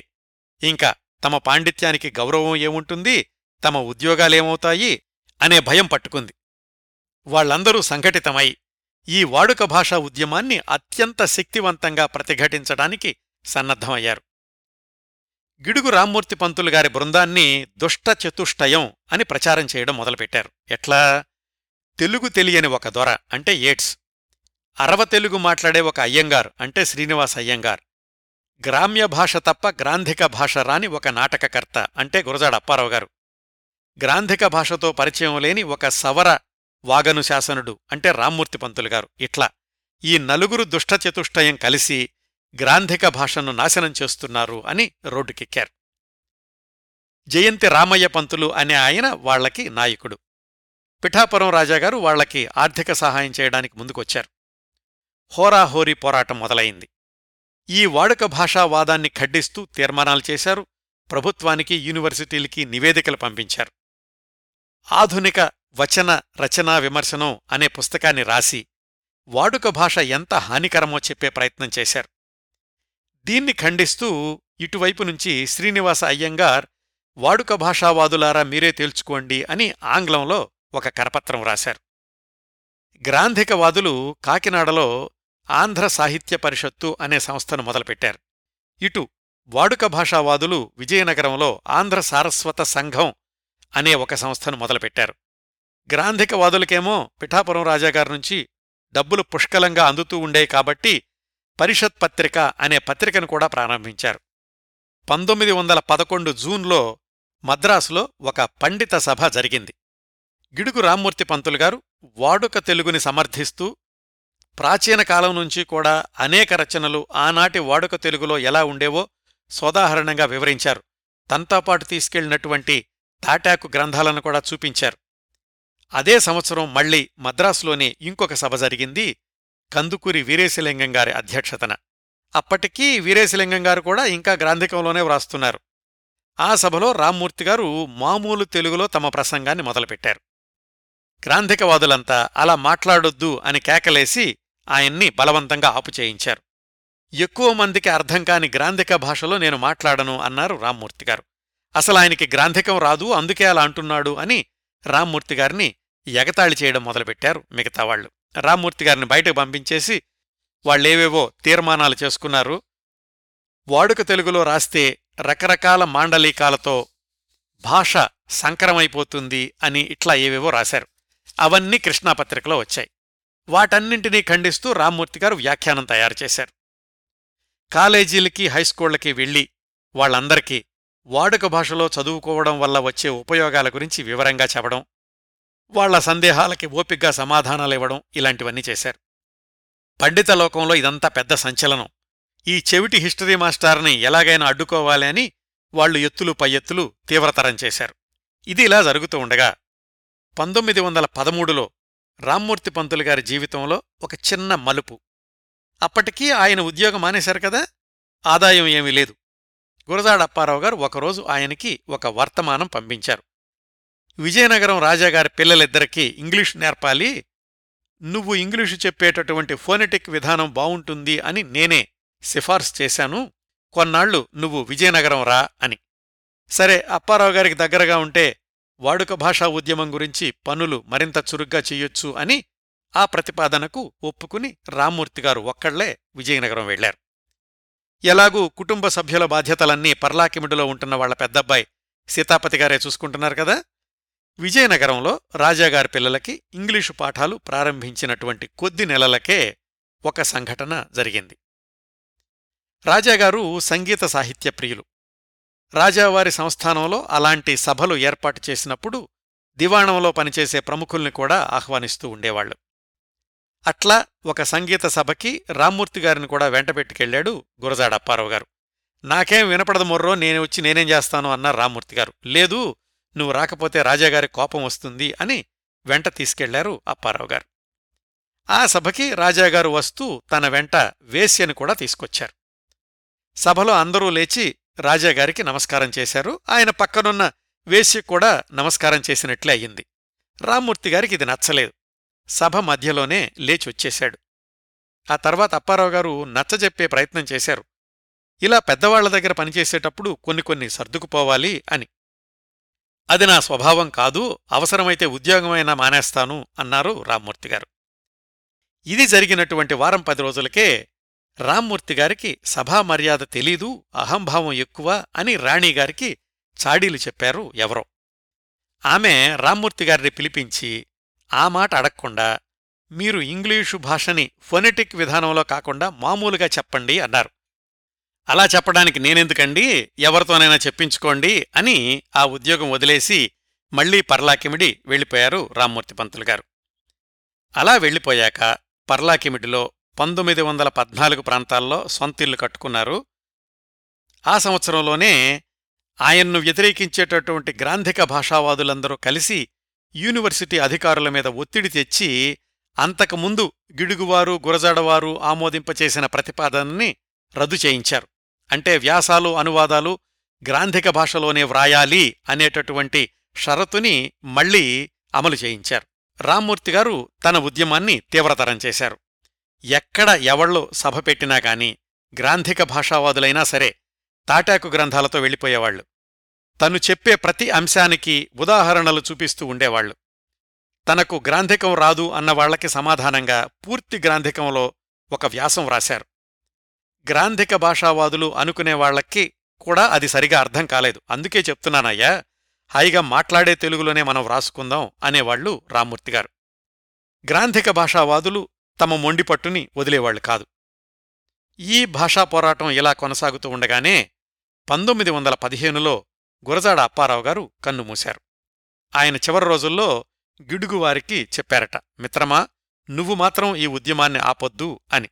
ఇంకా తమ పాండిత్యానికి గౌరవం ఏముంటుంది, తమ ఉద్యోగాలేమవుతాయి అనే భయం పట్టుకుంది. వాళ్లందరూ సంఘటితమై ఈ వాడుక భాషా ఉద్యమాన్ని అత్యంత శక్తివంతంగా ప్రతిఘటించడానికి సన్నద్ధమయ్యారు. గిడుగు రామ్మూర్తి పంతులు గారి బృందాన్ని దుష్ట చతుష్టయం అని ప్రచారం చేయడం మొదలుపెట్టారు. ఎట్లా? తెలుగు తెలియని ఒక దొర అంటే ఏట్స్, అరవ తెలుగు మాట్లాడే ఒక అయ్యంగార్ అంటే శ్రీనివాస అయ్యంగార్, గ్రామ్య భాష తప్ప గ్రాంధిక భాష రాని ఒక నాటకకర్త అంటే గురజాడ అప్పారావు గారు, గ్రాంధిక భాషతో పరిచయం లేని ఒక సవర వాగను శాసనుడు అంటే రామ్మూర్తి పంతులు గారు. ఇట్లా ఈ నలుగురు దుష్టచతుష్టయం కలిసి గ్రాంధిక భాషను నాశనం చేస్తున్నారు అని రోడ్డుకెక్కారు. జయంతి రామయ్య పంతులు అనే ఆయన వాళ్లకి నాయకుడు. పిఠాపురం రాజాగారు వాళ్లకి ఆర్థిక సహాయం చేయడానికి ముందుకొచ్చారు. హోరాహోరీ పోరాటం మొదలైంది. ఈ వాడుక భాషావాదాన్ని ఖండిస్తూ తీర్మానాలు చేశారు. ప్రభుత్వానికి, యూనివర్సిటీలకి నివేదికలు పంపించారు. ఆధునిక వచన రచనా విమర్శనం అనే పుస్తకాన్ని రాసి వాడుక భాష ఎంత హానికరమో చెప్పే ప్రయత్నం చేశారు. దీన్ని ఖండిస్తూ ఇటువైపు నుంచి శ్రీనివాస అయ్యంగార్ వాడుక భాషావాదులారా మీరే తేల్చుకోండి అని ఆంగ్లంలో ఒక కరపత్రం రాశారు. గ్రాంధికవాదులు కాకినాడలో ఆంధ్ర సాహిత్య పరిషత్తు అనే సంస్థను మొదలుపెట్టారు. ఇటు వాడుక భాషావాదులు విజయనగరంలో ఆంధ్ర సారస్వత సంఘం అనే ఒక సంస్థను మొదలుపెట్టారు. గ్రాంధికవాదులకేమో పిఠాపురం రాజాగారినుంచి డబ్బులు పుష్కలంగా అందుతూ ఉండేవి కాబట్టి పరిషత్ పత్రిక అనే పత్రికను కూడా ప్రారంభించారు. పంతొమ్మిది వందల పదకొండు జూన్లో మద్రాసులో ఒక పండిత సభ జరిగింది. గిడుగు రామ్మూర్తి పంతులు గారు వాడుక తెలుగుని సమర్థిస్తూ ప్రాచీన కాలం నుంచి కూడా అనేక రచనలు ఆనాటి వాడుక తెలుగులో ఎలా ఉండేవో సోదాహరణంగా వివరించారు. తనతోపాటు తీసుకెళ్లినటువంటి తాటాకు గ్రంథాలను కూడా చూపించారు. అదే సంవత్సరం మళ్లీ మద్రాసులోనే ఇంకొక సభ జరిగింది, కందుకూరి వీరేశలింగం గారి అధ్యక్షతన. అప్పటికీ వీరేశలింగం గారు కూడా ఇంకా గ్రాంధికంలోనే వ్రాస్తున్నారు. ఆ సభలో రామ్మూర్తిగారు మామూలు తెలుగులో తమ ప్రసంగాన్ని మొదలుపెట్టారు. గ్రాంధికవాదులంతా అలా మాట్లాడొద్దు అని కేకలేసి ఆయన్ని బలవంతంగా ఆపుచేయించారు. ఎక్కువ మందికి అర్థం కాని గ్రాంధిక భాషలో నేను మాట్లాడను అన్నారు రామ్మూర్తిగారు. అసలు ఆయనకి గ్రాంధికం రాదు, అందుకే అలా అంటున్నాడు అని రామ్మూర్తిగారిని ఎగతాళి చేయడం మొదలుపెట్టారు మిగతావాళ్లు. రామ్మూర్తిగారిని బయటకు పంపించేసి వాళ్లేవేవో తీర్మానాలు చేసుకున్నారు. వాడుక తెలుగులో రాస్తే రకరకాల మాండలీకాలతో భాష సంకరమైపోతుంది అని ఇట్లా ఏవేవో రాశారు. అవన్నీ కృష్ణాపత్రికలో వచ్చాయి. వాటన్నింటినీ ఖండిస్తూ రామ్మూర్తిగారు వ్యాఖ్యానం తయారు చేశారు. కాలేజీలకి, హైస్కూళ్లకి వెళ్లి వాళ్లందరికీ వాడుక భాషలో చదువుకోవడం వల్ల వచ్చే ఉపయోగాల గురించి వివరంగా చెప్పడం, వాళ్ల సందేహాలకి ఓపిగ్గా సమాధానాలివ్వడం, ఇలాంటివన్నీ చేశారు. పండితలోకంలో ఇదంతా పెద్ద సంచలనం. ఈ చెవిటి హిస్టరీ మాస్టార్ని ఎలాగైనా అడ్డుకోవాలి అని వాళ్లు ఎత్తులు పై ఎత్తులు తీవ్రతరం చేశారు. ఇది ఇలా జరుగుతూ ఉండగా పంతొమ్మిది వందల పదమూడులో రామ్మూర్తి పంతులు గారి జీవితంలో ఒక చిన్న మలుపు. అప్పటికీ ఆయన ఉద్యోగం మానేశారు కదా, ఆదాయం ఏమీ లేదు. గురజాడ అప్పారావు గారు ఒకరోజు ఆయనకి ఒక వర్తమానం పంపించారు. విజయనగరం రాజాగారి పిల్లలిద్దరికీ ఇంగ్లీషు నేర్పాలి, నువ్వు ఇంగ్లీషు చెప్పేటటువంటి ఫోనెటిక్ విధానం బావుంటుంది అని నేనే సిఫార్సు చేశాను, కొన్నాళ్లు నువ్వు విజయనగరం రా అని. సరే, అప్పారావు గారికి దగ్గరగా ఉంటే వాడుక భాషా ఉద్యమం గురించి పనులు మరింత చురుగ్గా చెయ్యొచ్చు అని ఆ ప్రతిపాదనకు ఒప్పుకుని రామ్మూర్తిగారు ఒక్కళ్లే విజయనగరం వెళ్లారు. ఎలాగూ కుటుంబ సభ్యుల బాధ్యతలన్నీ పర్లాకిమిడిలో ఉంటున్న వాళ్ల పెద్దబ్బాయి సీతాపతిగారే చూసుకుంటున్నారు కదా. విజయనగరంలో రాజాగారి పిల్లలకి ఇంగ్లీషు పాఠాలు ప్రారంభించినటువంటి కొద్ది నెలలకే ఒక సంఘటన జరిగింది. రాజాగారు సంగీత సాహిత్య ప్రియులు. రాజావారి సంస్థానంలో అలాంటి సభలు ఏర్పాటు చేసినప్పుడు దివాణంలో పనిచేసే ప్రముఖుల్ని కూడా ఆహ్వానిస్తూ ఉండేవాళ్లు. అట్లా ఒక సంగీత సభకి రామ్మూర్తిగారిని కూడా వెంటబెట్టుకెళ్లాడు గురజాడ అప్పారావు గారు. నాకేం వినపడదు మొర్రో, నేను వచ్చి నేనేం చేస్తాను అన్నారు రామ్మూర్తిగారు. లేదు, నువ్వు రాకపోతే రాజాగారి కోపం వస్తుంది అని వెంట తీసుకెళ్లారు అప్పారావు గారు. ఆ సభకి రాజాగారు వస్తూ తన వెంట వేశ్యని కూడా తీసుకొచ్చారు. సభలో అందరూ లేచి రాజాగారికి నమస్కారం చేశారు. ఆయన పక్కనున్న వేశ్య కూడా నమస్కారం చేసినట్లే అయింది. రామ్మూర్తిగారికి ఇది నచ్చలేదు. సభ మధ్యలోనే లేచొచ్చేశాడు. ఆ తర్వాత అప్పారావు గారు నచ్చజెప్పే ప్రయత్నం చేశారు, ఇలా పెద్దవాళ్ల దగ్గర పనిచేసేటప్పుడు కొన్ని కొన్ని సర్దుకుపోవాలి అని. అది నా స్వభావం కాదు, అవసరమైతే ఉద్యోగమైనా మానేస్తాను అన్నారు రామ్మూర్తిగారు. ఇది జరిగినటువంటి వారం పది రోజులకే రామ్మూర్తిగారికి సభా మర్యాద తెలీదు, అహంభావం ఎక్కువ అని రాణిగారికి చాడీలు చెప్పారు ఎవరో. ఆమె రామ్మూర్తిగారిని పిలిపించి ఆ మాట అడగకుండా మీరు ఇంగ్లీషు భాషని ఫొనెటిక్ విధానంలో కాకుండా మామూలుగా చెప్పండి అన్నారు. అలా చెప్పడానికి నేనెందుకండి, ఎవరితోనైనా చెప్పించుకోండి అని ఆ ఉద్యోగం వదిలేసి మళ్లీ పర్లాకిమిడి వెళ్ళిపోయారు రామ్మూర్తి పంతులు గారు. అలా వెళ్ళిపోయాక పర్లాకిమిడిలో పంతొమ్మిది వందల పద్నాలుగు ప్రాంతాల్లో సొంతిల్లు కట్టుకున్నారు. ఆ సంవత్సరంలోనే ఆయన్ను వ్యతిరేకించేటటువంటి గ్రాంధిక భాషావాదులందరూ కలిసి యూనివర్సిటీ అధికారుల మీద ఒత్తిడి తెచ్చి అంతకుముందు గిడుగువారు గురజాడవారు ఆమోదింపచేసిన ప్రతిపాదనని రద్దు చేయించారు. అంటే వ్యాసాలు అనువాదాలు గ్రాంధిక భాషలోనే వ్రాయాలి అనేటటువంటి షరతుని మళ్లీ అమలు చేయించారు. రామ్మూర్తిగారు తన ఉద్యమాన్ని తీవ్రతరం చేశారు. ఎక్కడ ఎవళ్ళో సభ పెట్టినా గాని గ్రాంధిక భాషావాదులైనా సరే తాటాకు గ్రంథాలతో వెళ్ళిపోయేవాళ్లు. తను చెప్పే ప్రతి అంశానికి ఉదాహరణలు చూపిస్తూ ఉండేవాళ్లు. తనకు గ్రాంధికం రాదు అన్నవాళ్లకి సమాధానంగా పూర్తి గ్రాంధికంలో ఒక వ్యాసం వ్రాశారు. గ్రాంధిక భాషావాదులు అనుకునేవాళ్లకి కూడా అది సరిగా అర్థం కాలేదు. అందుకే చెప్తున్నానయ్యా, హాయిగా మాట్లాడే తెలుగులోనే మనం వ్రాసుకుందాం అనేవాళ్లు రామ్మూర్తిగారు. గ్రాంధిక భాషావాదులు తమ మొండిపట్టుని వదిలేవాళ్లు కాదు. ఈ భాషా పోరాటం ఇలా కొనసాగుతూ ఉండగానే పంతొమ్మిది వందల పదిహేనులో గురజాడ అప్పారావు గారు కన్నుమూశారు. ఆయన చివరి రోజుల్లో గిడుగువారికి చెప్పారట, మిత్రమా నువ్వు మాత్రం ఈ ఉద్యమాన్ని ఆపొద్దు అని.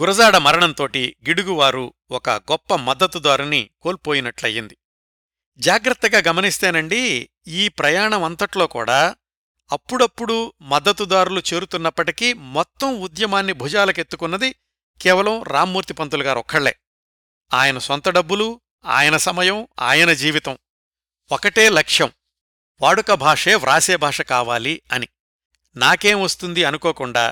గురజాడ మరణంతోటి గిడుగువారు ఒక గొప్ప మద్దతుదారుని కోల్పోయినట్లయింది. జాగ్రత్తగా గమనిస్తేనండి, ఈ ప్రయాణం అంతట్లో కూడా అప్పుడప్పుడు మద్దతుదారులు చేరుతున్నప్పటికీ మొత్తం ఉద్యమాన్ని భుజాలకెత్తుకున్నది కేవలం రామ్మూర్తి పంతులు గారు ఒక్కళ్లే. ఆయన సొంత డబ్బులు, ఆయన సమయం, ఆయన జీవితం, ఒకటే లక్ష్యం, వాడుక భాషే వ్రాసే భాష కావాలి అని. నాకేం వస్తుంది అనుకోకుండా,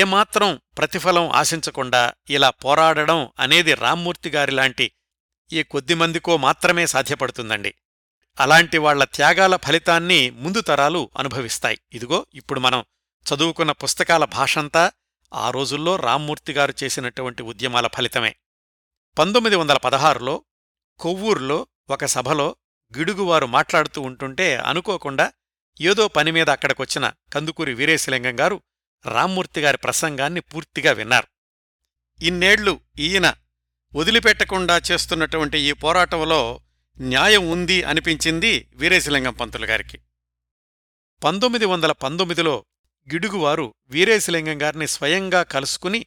ఏమాత్రం ప్రతిఫలం ఆశించకుండా ఇలా పోరాడడం అనేది రామ్మూర్తిగారిలాంటి ఈ కొద్దిమందికో మాత్రమే సాధ్యపడుతుందండి. అలాంటి వాళ్ల త్యాగాల ఫలితాన్ని ముందు తరాలు అనుభవిస్తాయి. ఇదిగో ఇప్పుడు మనం చదువుకున్న పుస్తకాల భాషంతా ఆ రోజుల్లో రామ్మూర్తిగారు చేసినటువంటి ఉద్యమాల ఫలితమే. పంతొమ్మిది వందల పదహారులో కొవ్వూరులో ఒక సభలో గిడుగువారు మాట్లాడుతూ ఉంటుంటే అనుకోకుండా ఏదో పనిమీద అక్కడికొచ్చిన కందుకూరి వీరేశలింగం గారు రామ్మూర్తిగారి ప్రసంగాన్ని పూర్తిగా విన్నారు. ఇన్నేళ్లు ఈయన వదిలిపెట్టకుండా చేస్తున్నటువంటి ఈ పోరాటంలో న్యాయం ఉంది అనిపించింది వీరేశలింగం పంతులు గారికి. పంతొమ్మిది వందల పంతొమ్మిదిలో గిడుగువారు వీరేశలింగం గారిని స్వయంగా కలుసుకుని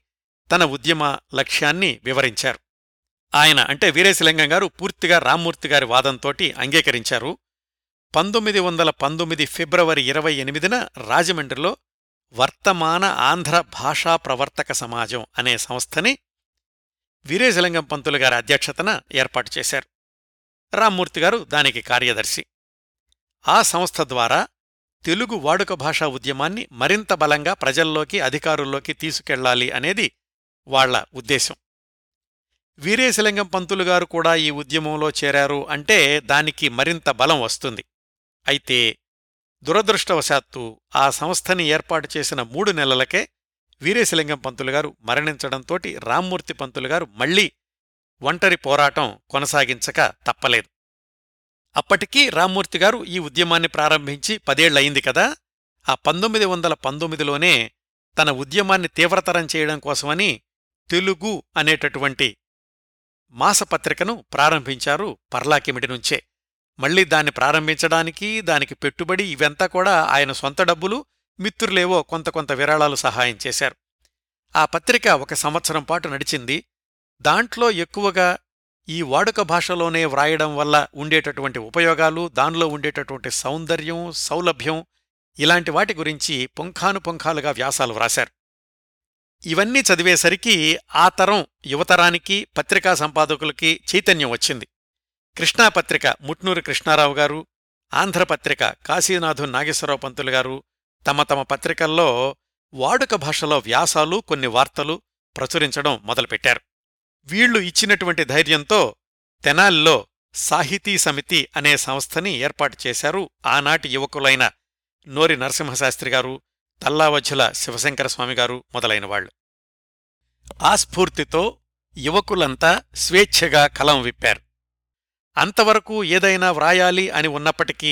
తన ఉద్యమ లక్ష్యాన్ని వివరించారు. ఆయన అంటే వీరేశలింగం గారు పూర్తిగా రామ్మూర్తిగారి వాదంతోటి అంగీకరించారు. పంతొమ్మిది వందల పంతొమ్మిది ఫిబ్రవరి ఇరవై ఎనిమిదిన రాజమండ్రిలో వర్తమాన ఆంధ్ర భాషా ప్రవర్తక సమాజం అనే సంస్థని వీరేశలింగం పంతులు గారి అధ్యక్షతన ఏర్పాటు చేశారు. రామ్మూర్తిగారు దానికి కార్యదర్శి. ఆ సంస్థ ద్వారా తెలుగు వాడుక భాషా ఉద్యమాన్ని మరింత బలంగా ప్రజల్లోకి అధికారుల్లోకి తీసుకెళ్లాలి అనేది వాళ్ల ఉద్దేశం. వీరేశలింగం పంతులు గారు కూడా ఈ ఉద్యమంలో చేరారు అంటే దానికి మరింత బలం వస్తుంది. అయితే దురదృష్టవశాత్తు ఆ సంస్థని ఏర్పాటు చేసిన మూడు నెలలకే వీరేశలింగం పంతులు గారు మరణించడంతోటి రామ్మూర్తి పంతులు గారు మళ్లీ ఒంటరి పోరాటం కొనసాగించక తప్పలేదు. అప్పటికీ రామ్మూర్తిగారు ఈ ఉద్యమాన్ని ప్రారంభించి పదేళ్లయింది కదా. ఆ పంతొమ్మిది వందల పంతొమ్మిదిలోనే తన ఉద్యమాన్ని తీవ్రతరం చేయడం కోసమని తెలుగు అనేటటువంటి మాసపత్రికను ప్రారంభించారు పర్లాకిమిటి నుంచే. మళ్లీ దాన్ని ప్రారంభించడానికి, దానికి పెట్టుబడి, ఇవంతా కూడా ఆయన సొంత డబ్బులు. మిత్రులేవో కొంత కొంత విరాళాలు సహాయం చేశారు. ఆ పత్రిక ఒక సంవత్సరం పాటు నడిచింది. దాంట్లో ఎక్కువగా ఈ వాడుక భాషలోనే వ్రాయడం వల్ల ఉండేటటువంటి ఉపయోగాలు, దానిలో ఉండేటటువంటి సౌందర్యం, సౌలభ్యం, ఇలాంటి వాటి గురించి పుంఖానుపుంఖాలుగా వ్యాసాలు వ్రాశారు. ఇవన్నీ చదివేసరికి ఆ తరం యువతరానికి, పత్రికా సంపాదకులకి చైతన్యం వచ్చింది. కృష్ణాపత్రిక ముట్నూరు కృష్ణారావు గారు, ఆంధ్రపత్రిక కాశీనాథు నాగేశ్వరరావు పంతులు గారు తమ తమ పత్రికల్లో వాడుక భాషలో వ్యాసాలు, కొన్ని వార్తలు ప్రచురించడం మొదలుపెట్టారు. వీళ్లు ఇచ్చినటువంటి ధైర్యంతో తెనాల్లో సాహితీ సమితి అనే సంస్థని ఏర్పాటు చేశారు ఆనాటి యువకులైన నోరి నరసింహశాస్త్రి గారు, తల్లావజ్జుల శివశంకరస్వామి గారు మొదలైనవాళ్లు. ఆ స్ఫూర్తితో యువకులంతా స్వేచ్ఛగా కలం విప్పారు. అంతవరకు ఏదైనా వ్రాయాలి అని ఉన్నప్పటికీ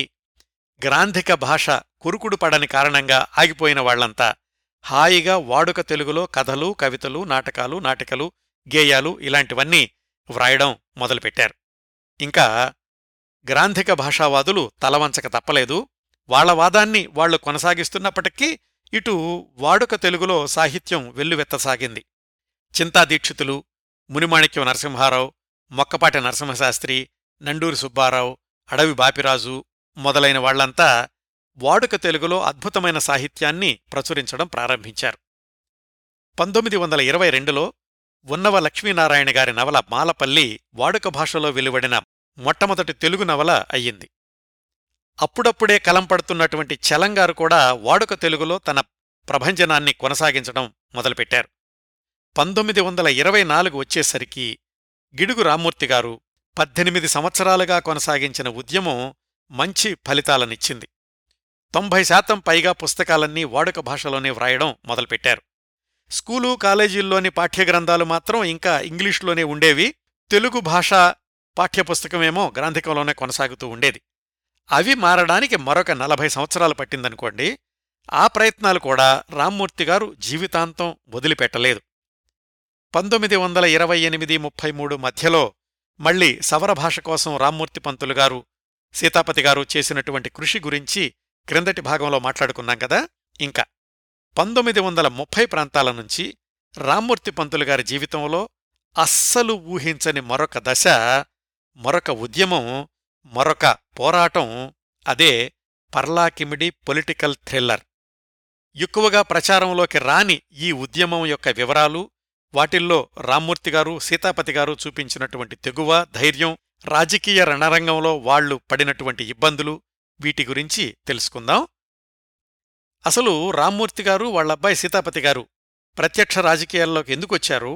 గ్రాంధిక భాష కురుకుడు పడని కారణంగా ఆగిపోయిన వాళ్లంతా హాయిగా వాడుక తెలుగులో కథలు, కవితలు, నాటకాలు, నాటికలు, గేయాలు ఇలాంటివన్నీ వ్రాయడం మొదలుపెట్టారు. ఇంకా గ్రాంధిక భాషావాదులు తలవంచక తప్పలేదు. వాళ్ల వాదాన్ని వాళ్లు కొనసాగిస్తున్నప్పటికీ ఇటు వాడుక తెలుగులో సాహిత్యం వెల్లువెత్తసాగింది. చింతాదీక్షితులు, మునిమాణిక్యం నరసింహారావు, మొక్కపాటి నరసింహశాస్త్రి, నండూరి సుబ్బారావు, అడవి బాపిరాజు మొదలైన వాళ్లంతా వాడుక తెలుగులో అద్భుతమైన సాహిత్యాన్ని ప్రచురించడం ప్రారంభించారు. పంతొమ్మిది వందల ఇరవై రెండులో ఉన్నవ లక్ష్మీనారాయణ గారి నవల మాలపల్లి వాడుక భాషలో వెలువడిన మొట్టమొదటి తెలుగు నవల అయ్యింది. అప్పుడప్పుడే కలం పడుతున్నటువంటి చలంగారు కూడా వాడుక తెలుగులో తన ప్రభంజనాన్ని కొనసాగించడం మొదలుపెట్టారు. పంతొమ్మిది వందల ఇరవై నాలుగు వచ్చేసరికి గిడుగు రామ్మూర్తిగారు పద్దెనిమిది సంవత్సరాలుగా కొనసాగించిన ఉద్యమం మంచి ఫలితాలనిచ్చింది. తొంభై శాతం పైగా పుస్తకాలన్నీ వాడుక భాషలోనే వ్రాయడం మొదలుపెట్టారు. స్కూలు, కాలేజీల్లోని పాఠ్యగ్రంథాలు మాత్రం ఇంకా ఇంగ్లీష్లోనే ఉండేవి. తెలుగు భాష పాఠ్యపుస్తకమేమో గ్రాంధికంలోనే కొనసాగుతూ ఉండేది. అవి మారడానికి మరొక నలభై సంవత్సరాలు పట్టిందనుకోండి. ఆ ప్రయత్నాలు కూడా రామ్మూర్తిగారు జీవితాంతం వదిలిపెట్టలేదు. పంతొమ్మిది వందల ఇరవై ఎనిమిది ముప్పై మూడు మధ్యలో మళ్లీ సవరభాష కోసం రామ్మూర్తి పంతులు గారు, సీతాపతి గారు చేసినటువంటి కృషి గురించి క్రిందటి భాగంలో మాట్లాడుకున్నాం కదా. ఇంకా పంతొమ్మిది వందల ముప్పై ప్రాంతాల నుంచి రామ్మూర్తి పంతులు గారి జీవితంలో అస్సలు ఊహించని మరొక దశ, మరొక ఉద్యమం, మరొక పోరాటం. అదే పర్లాకిమిడి పొలిటికల్ థ్రిల్లర్. ఎక్కువగా ప్రచారంలోకి రాని ఈ ఉద్యమం యొక్క వివరాలు, వాటిల్లో రామ్మూర్తిగారు, సీతాపతిగారు చూపించినటువంటి తెగువ, ధైర్యం, రాజకీయ రణరంగంలో వాళ్లు పడినటువంటి ఇబ్బందులు, వీటి గురించి తెలుసుకుందాం. అసలు రామ్మూర్తిగారు, వాళ్లబ్బాయి సీతాపతిగారు ప్రత్యక్ష రాజకీయాల్లోకి ఎందుకొచ్చారు?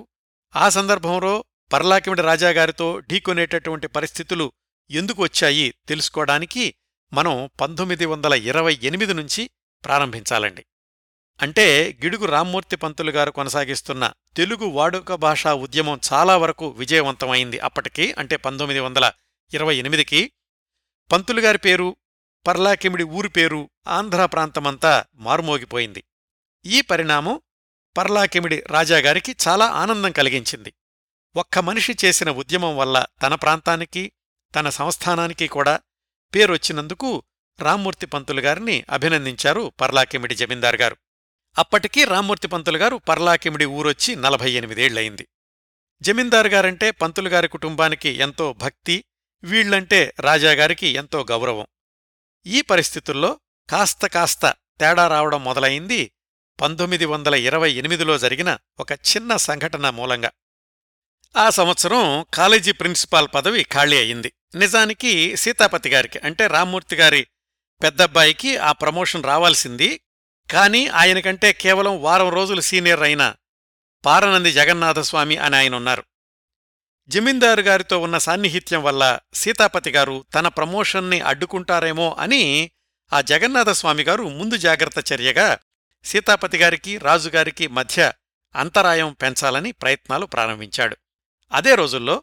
ఆ సందర్భంలో పర్లాకిమిడి రాజాగారితో ఢీకొనేటటువంటి పరిస్థితులు ఎందుకు వచ్చాయి తెలుసుకోవడానికి మనం పంతొమ్మిది వందల ఇరవై ఎనిమిది నుంచి ప్రారంభించాలండి. అంటే గిడుగు రామ్మూర్తి పంతులు గారు కొనసాగిస్తున్న తెలుగు వాడుక భాషా ఉద్యమం చాలా వరకు విజయవంతమైంది అప్పటికీ, అంటే పంతొమ్మిది వందల ఇరవై ఎనిమిదికి. పంతులుగారి పేరు, పర్లాకిమిడి ఊరు పేరు ఆంధ్ర ప్రాంతమంతా మారుమోగిపోయింది. ఈ పరిణామం పర్లాకిమిడి రాజాగారికి చాలా ఆనందం కలిగించింది. ఒక్క మనిషి చేసిన ఉద్యమం వల్ల తన ప్రాంతానికి, తన సంస్థానానికి కూడా పేరొచ్చినందుకు రామ్మూర్తి పంతులు గారిని అభినందించారు పర్లాకిమిడి జమీందారు గారు. అప్పటికీ రామ్మూర్తి పంతులు గారు పర్లాకిమిడి ఊరొచ్చి నలభై ఎనిమిదేళ్లయింది. జమీందారు గారంటే పంతులుగారి కుటుంబానికి ఎంతో భక్తి, వీళ్లంటే రాజాగారికి ఎంతో గౌరవం. ఈ పరిస్థితుల్లో కాస్త కాస్త తేడా రావడం మొదలైంది పంతొమ్మిది వందల ఇరవై ఎనిమిదిలో జరిగిన ఒక చిన్న సంఘటన మూలంగా. ఆ సంవత్సరం కాలేజీ ప్రిన్సిపాల్ పదవి ఖాళీ అయింది. నిజానికి సీతాపతి గారికి, అంటే రామ్మూర్తి గారి పెద్దబ్బాయికి ఆ ప్రమోషన్ రావాల్సింది. కానీ ఆయనకంటే కేవలం వారం రోజులు సీనియర్ అయిన పారనంది జగన్నాథస్వామి అని ఆయన ఉన్నారు. జమీందారు గారితో ఉన్న సాన్నిహిత్యం వల్ల సీతాపతి గారు తన ప్రమోషన్ని అడ్డుకుంటారేమో అని ఆ జగన్నాథస్వామి గారు ముందు జాగ్రత్త చర్యగా సీతాపతి గారికి, రాజుగారికి మధ్య అంతరాయం పెంచాలని ప్రయత్నాలు ప్రారంభించాడు. అదే రోజుల్లో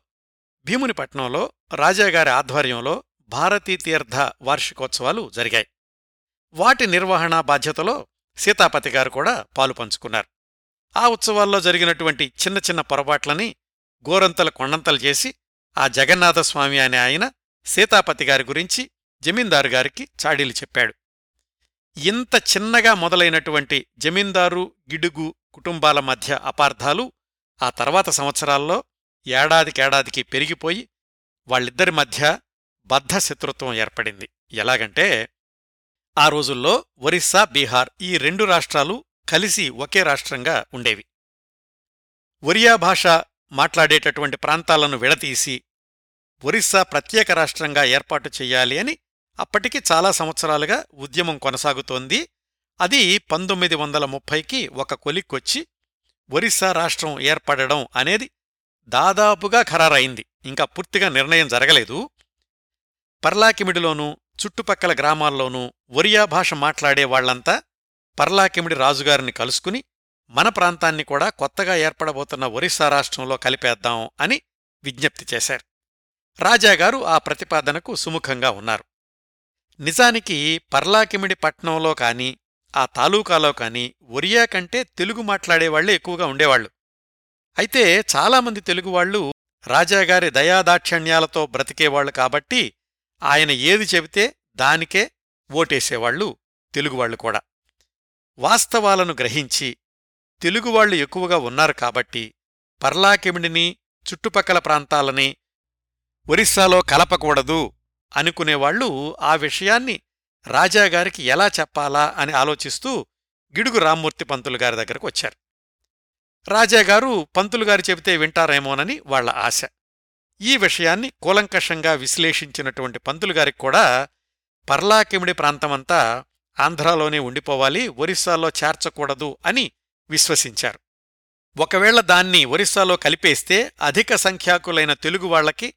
భీమునిపట్నంలో రాజాగారి ఆధ్వర్యంలో భారతీతీర్థ వార్షికోత్సవాలు జరిగాయి. వాటి నిర్వహణ బాధ్యతలో సీతాపతి గారు కూడా పాలుపంచుకున్నారు. ఆ ఉత్సవాల్లో జరిగినటువంటి చిన్న చిన్న పొరపాట్లని గోరంతలు కొండంతలు చేసి ఆ జగన్నాథస్వామి అనే ఆయన సీతాపతి గారి గురించి జమీందారు గారికి చాడీలు చెప్పాడు. ఇంత చిన్నగా మొదలైనటువంటి జమీందారు గిడుగు కుటుంబాల మధ్య అపార్థాలు ఆ తర్వాత సంవత్సరాల్లో ఏడాదికేడాదికి పెరిగిపోయి వాళ్ళిద్దరి మధ్య బద్ధ శత్రుత్వం ఏర్పడింది. ఎలాగంటే, ఆ రోజుల్లో ఒరిస్సా, బీహార్ ఈ రెండు రాష్ట్రాలు కలిసి ఒకే రాష్ట్రంగా ఉండేవి. ఒరియా భాష మాట్లాడేటటువంటి ప్రాంతాలను విడతీసి ఒరిస్సా ప్రత్యేక రాష్ట్రంగా ఏర్పాటు చెయ్యాలి అని అప్పటికి చాలా సంవత్సరాలుగా ఉద్యమం కొనసాగుతోంది. అది పంతొమ్మిది వందల ముప్పైకి ఒక కొలిక్కొచ్చి ఒరిస్సా రాష్ట్రం ఏర్పడడం అనేది దాదాపుగా ఖరారైంది. ఇంకా పూర్తిగా నిర్ణయం జరగలేదు. పర్లాకిమిడిలోనూ చుట్టుపక్కల గ్రామాల్లోనూ ఒరియా భాష మాట్లాడేవాళ్లంతా పర్లాకిమిడి రాజుగారిని కలుసుకుని మన ప్రాంతాన్ని కూడా కొత్తగా ఏర్పడబోతున్న ఒరిస్సా రాష్ట్రంలో కలిపేద్దాం అని విజ్ఞప్తి చేశారు. రాజాగారు ఆ ప్రతిపాదనకు సుముఖంగా ఉన్నారు. నిజానికి పర్లాకిమిడి పట్నంలో కానీ ఆ తాలూకాలో కానీ ఒరియా కంటే తెలుగు మాట్లాడేవాళ్లే ఎక్కువగా ఉండేవాళ్లు. అయితే చాలామంది తెలుగువాళ్లు రాజాగారి దయాదాక్షిణ్యాలతో బ్రతికేవాళ్లు కాబట్టి ఆయన ఏది చెబితే దానికే ఓటేసేవాళ్లు తెలుగువాళ్లు కూడా. వాస్తవాలను గ్రహించి తెలుగువాళ్లు ఎక్కువగా ఉన్నారు కాబట్టి పర్లాకిమిడిని చుట్టుపక్కల ప్రాంతాలని ఒరిస్సాలో కలపకూడదు అనుకునేవాళ్లు ఆ విషయాన్ని రాజాగారికి ఎలా చెప్పాలా అని ఆలోచిస్తూ గిడుగు రామ్మూర్తి పంతులు గారి దగ్గరకు వచ్చారు. రాజాగారు పంతులుగారు చెబితే వింటారేమోనని వాళ్ల ఆశ. ఈ విషయాన్ని కూలంకషంగా విశ్లేషించినటువంటి పంతులుగారికి కూడా పర్లాకిమిడి ప్రాంతమంతా ఆంధ్రాలోనే ఉండిపోవాలి, ఒరిస్సాలో చేర్చకూడదు అని విశ్వసించారు. ఒకవేళ దాన్ని ఒరిస్సాలో కలిపేస్తే అధిక సంఖ్యాకులైన తెలుగువాళ్లకి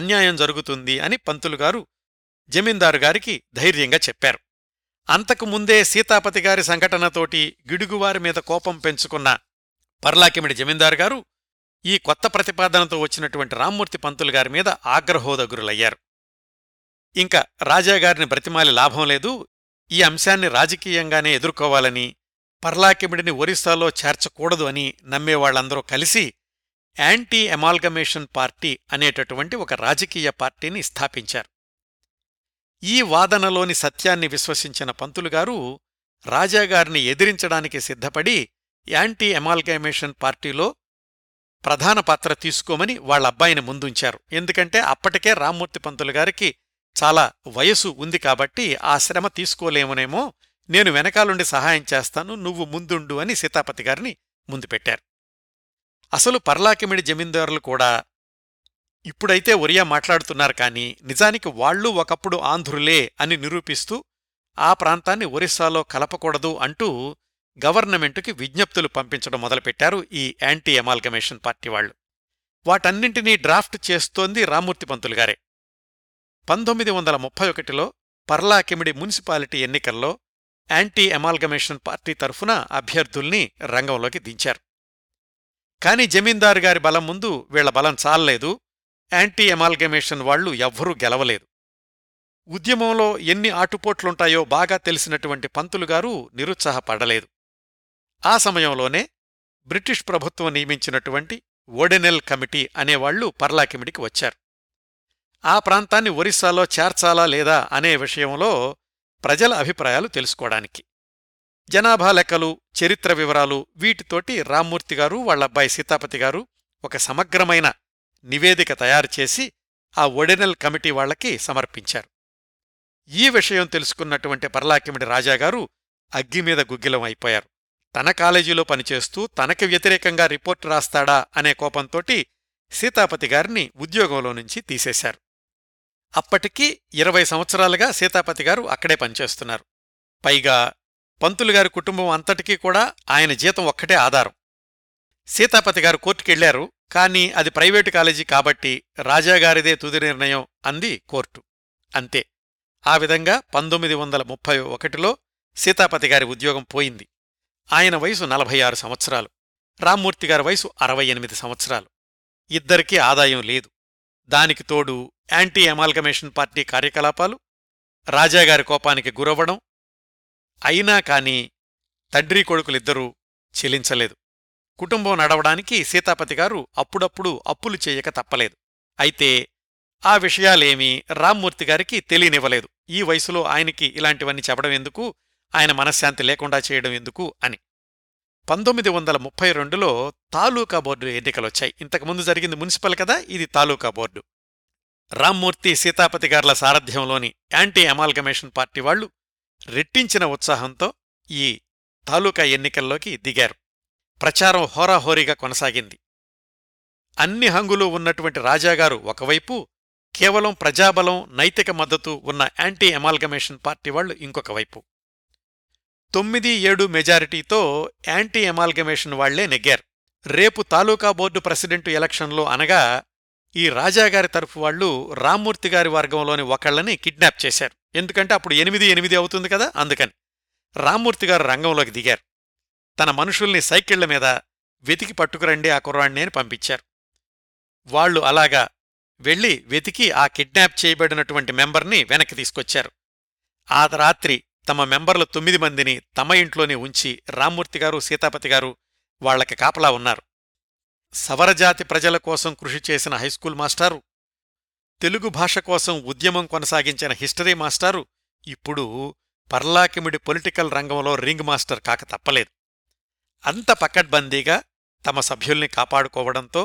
అన్యాయం జరుగుతుంది అని పంతులుగారు జమీందారు గారికి ధైర్యంగా చెప్పారు. అంతకుముందే సీతాపతి గారి సంఘటనతోటి గిడుగువారి మీద కోపం పెంచుకున్న పర్లాకిమిడి జమీందారు గారు ఈ కొత్త ప్రతిపాదనతో వచ్చినటువంటి రామ్మూర్తి పంతులు గారి మీద ఆగ్రహోదగ్రులయ్యారు. ఇంకా రాజాగారిని బ్రతిమాలి లాభం లేదు, ఈ అంశాన్ని రాజకీయంగానే ఎదుర్కోవాలని పర్లాకిమిడిని ఒరిస్సాలో చేర్చకూడదు అని నమ్మేవాళ్లందరూ కలిసి యాంటీ అమాల్గమేషన్ పార్టీ అనేటటువంటి ఒక రాజకీయ పార్టీని స్థాపించారు. ఈ వాదనలోని సత్యాన్ని విశ్వసించిన పంతులుగారు రాజాగారిని ఎదిరించడానికి సిద్ధపడి యాంటీ అమాల్గమేషన్ పార్టీలో ప్రధాన పాత్ర తీసుకోమని వాళ్ళ అబ్బాయిని ముందుంచారు. ఎందుకంటే అప్పటికే రామ్మూర్తి పంతులు గారికి చాలా వయసు ఉంది కాబట్టి ఆ శ్రమ తీసుకోలేమునేమో, నేను వెనకాలుండి సహాయం చేస్తాను, నువ్వు ముందుండు అని సీతాపతి గారిని ముందుపెట్టారు. అసలు పర్లాకిమిడి జమీందారులు కూడా ఇప్పుడైతే ఒరియా మాట్లాడుతున్నారు కానీ నిజానికి వాళ్ళు ఒకప్పుడు ఆంధ్రులే అని నిరూపిస్తూ ఆ ప్రాంతాన్ని ఒరిస్సాలో కలపకూడదు అంటూ గవర్నమెంటుకి విజ్ఞప్తులు పంపించడం మొదలుపెట్టారు ఈ యాంటీ అమాల్గమేషన్ పార్టీ వాళ్లు. వాటన్నింటినీ డ్రాఫ్ట్ చేస్తోంది రామ్మూర్తి పంతులు గారే. పంతొమ్మిది వందల ముప్పై ఒకటిలో పర్లాకిమిడి మున్సిపాలిటీ ఎన్నికల్లో యాంటీ అమాల్గమేషన్ పార్టీ తరఫున అభ్యర్థుల్ని రంగంలోకి దించారు. కాని జమీందారు గారి బలం ముందు వీళ్ల బలం చాలలేదు. యాంటీ అమాల్గమేషన్ వాళ్లు ఎవ్వరూ గెలవలేదు. ఉద్యమంలో ఎన్ని ఆటుపోట్లుంటాయో బాగా తెలిసినటువంటి పంతులుగారు నిరుత్సాహపడలేదు. ఆ సమయంలోనే బ్రిటిష్ ప్రభుత్వం నియమించినటువంటి ఓడెనెల్ కమిటీ అనేవాళ్లు పర్లాకిమిడికి వచ్చారు. ఆ ప్రాంతాన్ని ఒరిస్సాలో చేర్చాలా లేదా అనే విషయంలో ప్రజల అభిప్రాయాలు తెలుసుకోవడానికి. జనాభా లెక్కలు, చరిత్ర వివరాలు వీటితోటి రామ్మూర్తిగారు వాళ్లబ్బాయి సీతాపతి గారు ఒక సమగ్రమైన నివేదిక తయారుచేసి ఆ ఓడెనెల్ కమిటీ వాళ్లకి సమర్పించారు. ఈ విషయం తెలుసుకున్నటువంటి పర్లాకిమిడి రాజాగారు అగ్గిమీద గుగ్గిలం అయిపోయారు. తన కాలేజీలో పనిచేస్తూ తనకి వ్యతిరేకంగా రిపోర్టు రాస్తాడా అనే కోపంతోటి సీతాపతి గారిని ఉద్యోగంలో నుంచి తీసేశారు. అప్పటికీ ఇరవై సంవత్సరాలుగా సీతాపతి గారు అక్కడే పనిచేస్తున్నారు. పైగా పంతులుగారి కుటుంబం అంతటికీ కూడా ఆయన జీతం ఒక్కటే ఆధారం. సీతాపతి గారు కోర్టుకెళ్లారు, కానీ అది ప్రైవేటు కాలేజీ కాబట్టి రాజాగారిదే తుది నిర్ణయం అంది కోర్టు. అంతే, ఆ విధంగా పంతొమ్మిది వందల ముప్పై ఒకటిలో సీతాపతి గారి ఉద్యోగం పోయింది. ఆయన వయసు నలభై ఆరు సంవత్సరాలు, రామ్మూర్తిగారి వయసు అరవై ఎనిమిది సంవత్సరాలు. ఇద్దరికీ ఆదాయం లేదు. దానికి తోడు యాంటీ అమాల్గమేషన్ పార్టీ కార్యకలాపాలు, రాజాగారి కోపానికి గురవ్వడం. అయినా కాని తండ్రి కొడుకులిద్దరూ చెలించలేదు. కుటుంబం నడవడానికి సీతాపతిగారు అప్పుడప్పుడు అప్పులు చేయక తప్పలేదు. అయితే ఆ విషయాలేమీ రామ్మూర్తిగారికి తెలియనివ్వలేదు. ఈ వయసులో ఆయనకి ఇలాంటివన్నీ చెప్పడం ఎందుకు, ఆయన మనశ్శాంతి లేకుండా చేయడం ఎందుకు అని. పంతొమ్మిది వందల ముప్పై రెండులో తాలూకా బోర్డు ఎన్నికలొచ్చాయి. ఇంతకుముందు జరిగింది మున్సిపల్ కదా, ఇది తాలూకా బోర్డు. రామ్మూర్తి సీతాపతిగార్ల సారథ్యంలోని యాంటీ అమాల్గమేషన్ పార్టీ వాళ్లు రెట్టించిన ఉత్సాహంతో ఈ తాలూకా ఎన్నికల్లోకి దిగారు. ప్రచారం హోరాహోరీగా కొనసాగింది. అన్ని హంగులు ఉన్నటువంటి రాజాగారు ఒకవైపు, కేవలం ప్రజాబలం, నైతిక మద్దతు ఉన్న యాంటీ అమాల్గమేషన్ పార్టీ వాళ్లు ఇంకొక వైపు. తొమ్మిది ఏడు మెజారిటీతో యాంటీ అమాల్గమేషన్ వాళ్లే నెగ్గారు. రేపు తాలూకా బోర్డు ప్రెసిడెంటు ఎలక్షన్లో అనగా ఈ రాజాగారి తరఫు వాళ్లు రామ్మూర్తిగారి వర్గంలోని ఒకళ్లని కిడ్నాప్ చేశారు. ఎందుకంటే అప్పుడు ఎనిమిది ఎనిమిది అవుతుంది కదా, అందుకని రామ్మూర్తిగారు రంగంలోకి దిగారు. తన మనుషుల్ని సైకిళ్ల మీద వెతికి పట్టుకురండి ఆ కుర్రాణ్ణి అని పంపించారు. వాళ్లు అలాగా వెళ్లి వెతికి ఆ కిడ్నాప్ చేయబడినటువంటి మెంబర్ని వెనక్కి తీసుకొచ్చారు. ఆ రాత్రి తమ మెంబర్లు తొమ్మిది మందిని తమ ఇంట్లోనే ఉంచి రామ్మూర్తిగారు సీతాపతిగారు వాళ్లకి కాపలా ఉన్నారు. సవరజాతి ప్రజల కోసం కృషి చేసిన హైస్కూల్ మాస్టారు, తెలుగు భాష కోసం ఉద్యమం కొనసాగించిన హిస్టరీ మాస్టారు ఇప్పుడు పర్లాకిమిడి పొలిటికల్ రంగంలో రింగ్ మాస్టర్ కాక తప్పలేదు. అంత పకడ్బందీగా తమ సభ్యుల్ని కాపాడుకోవడంతో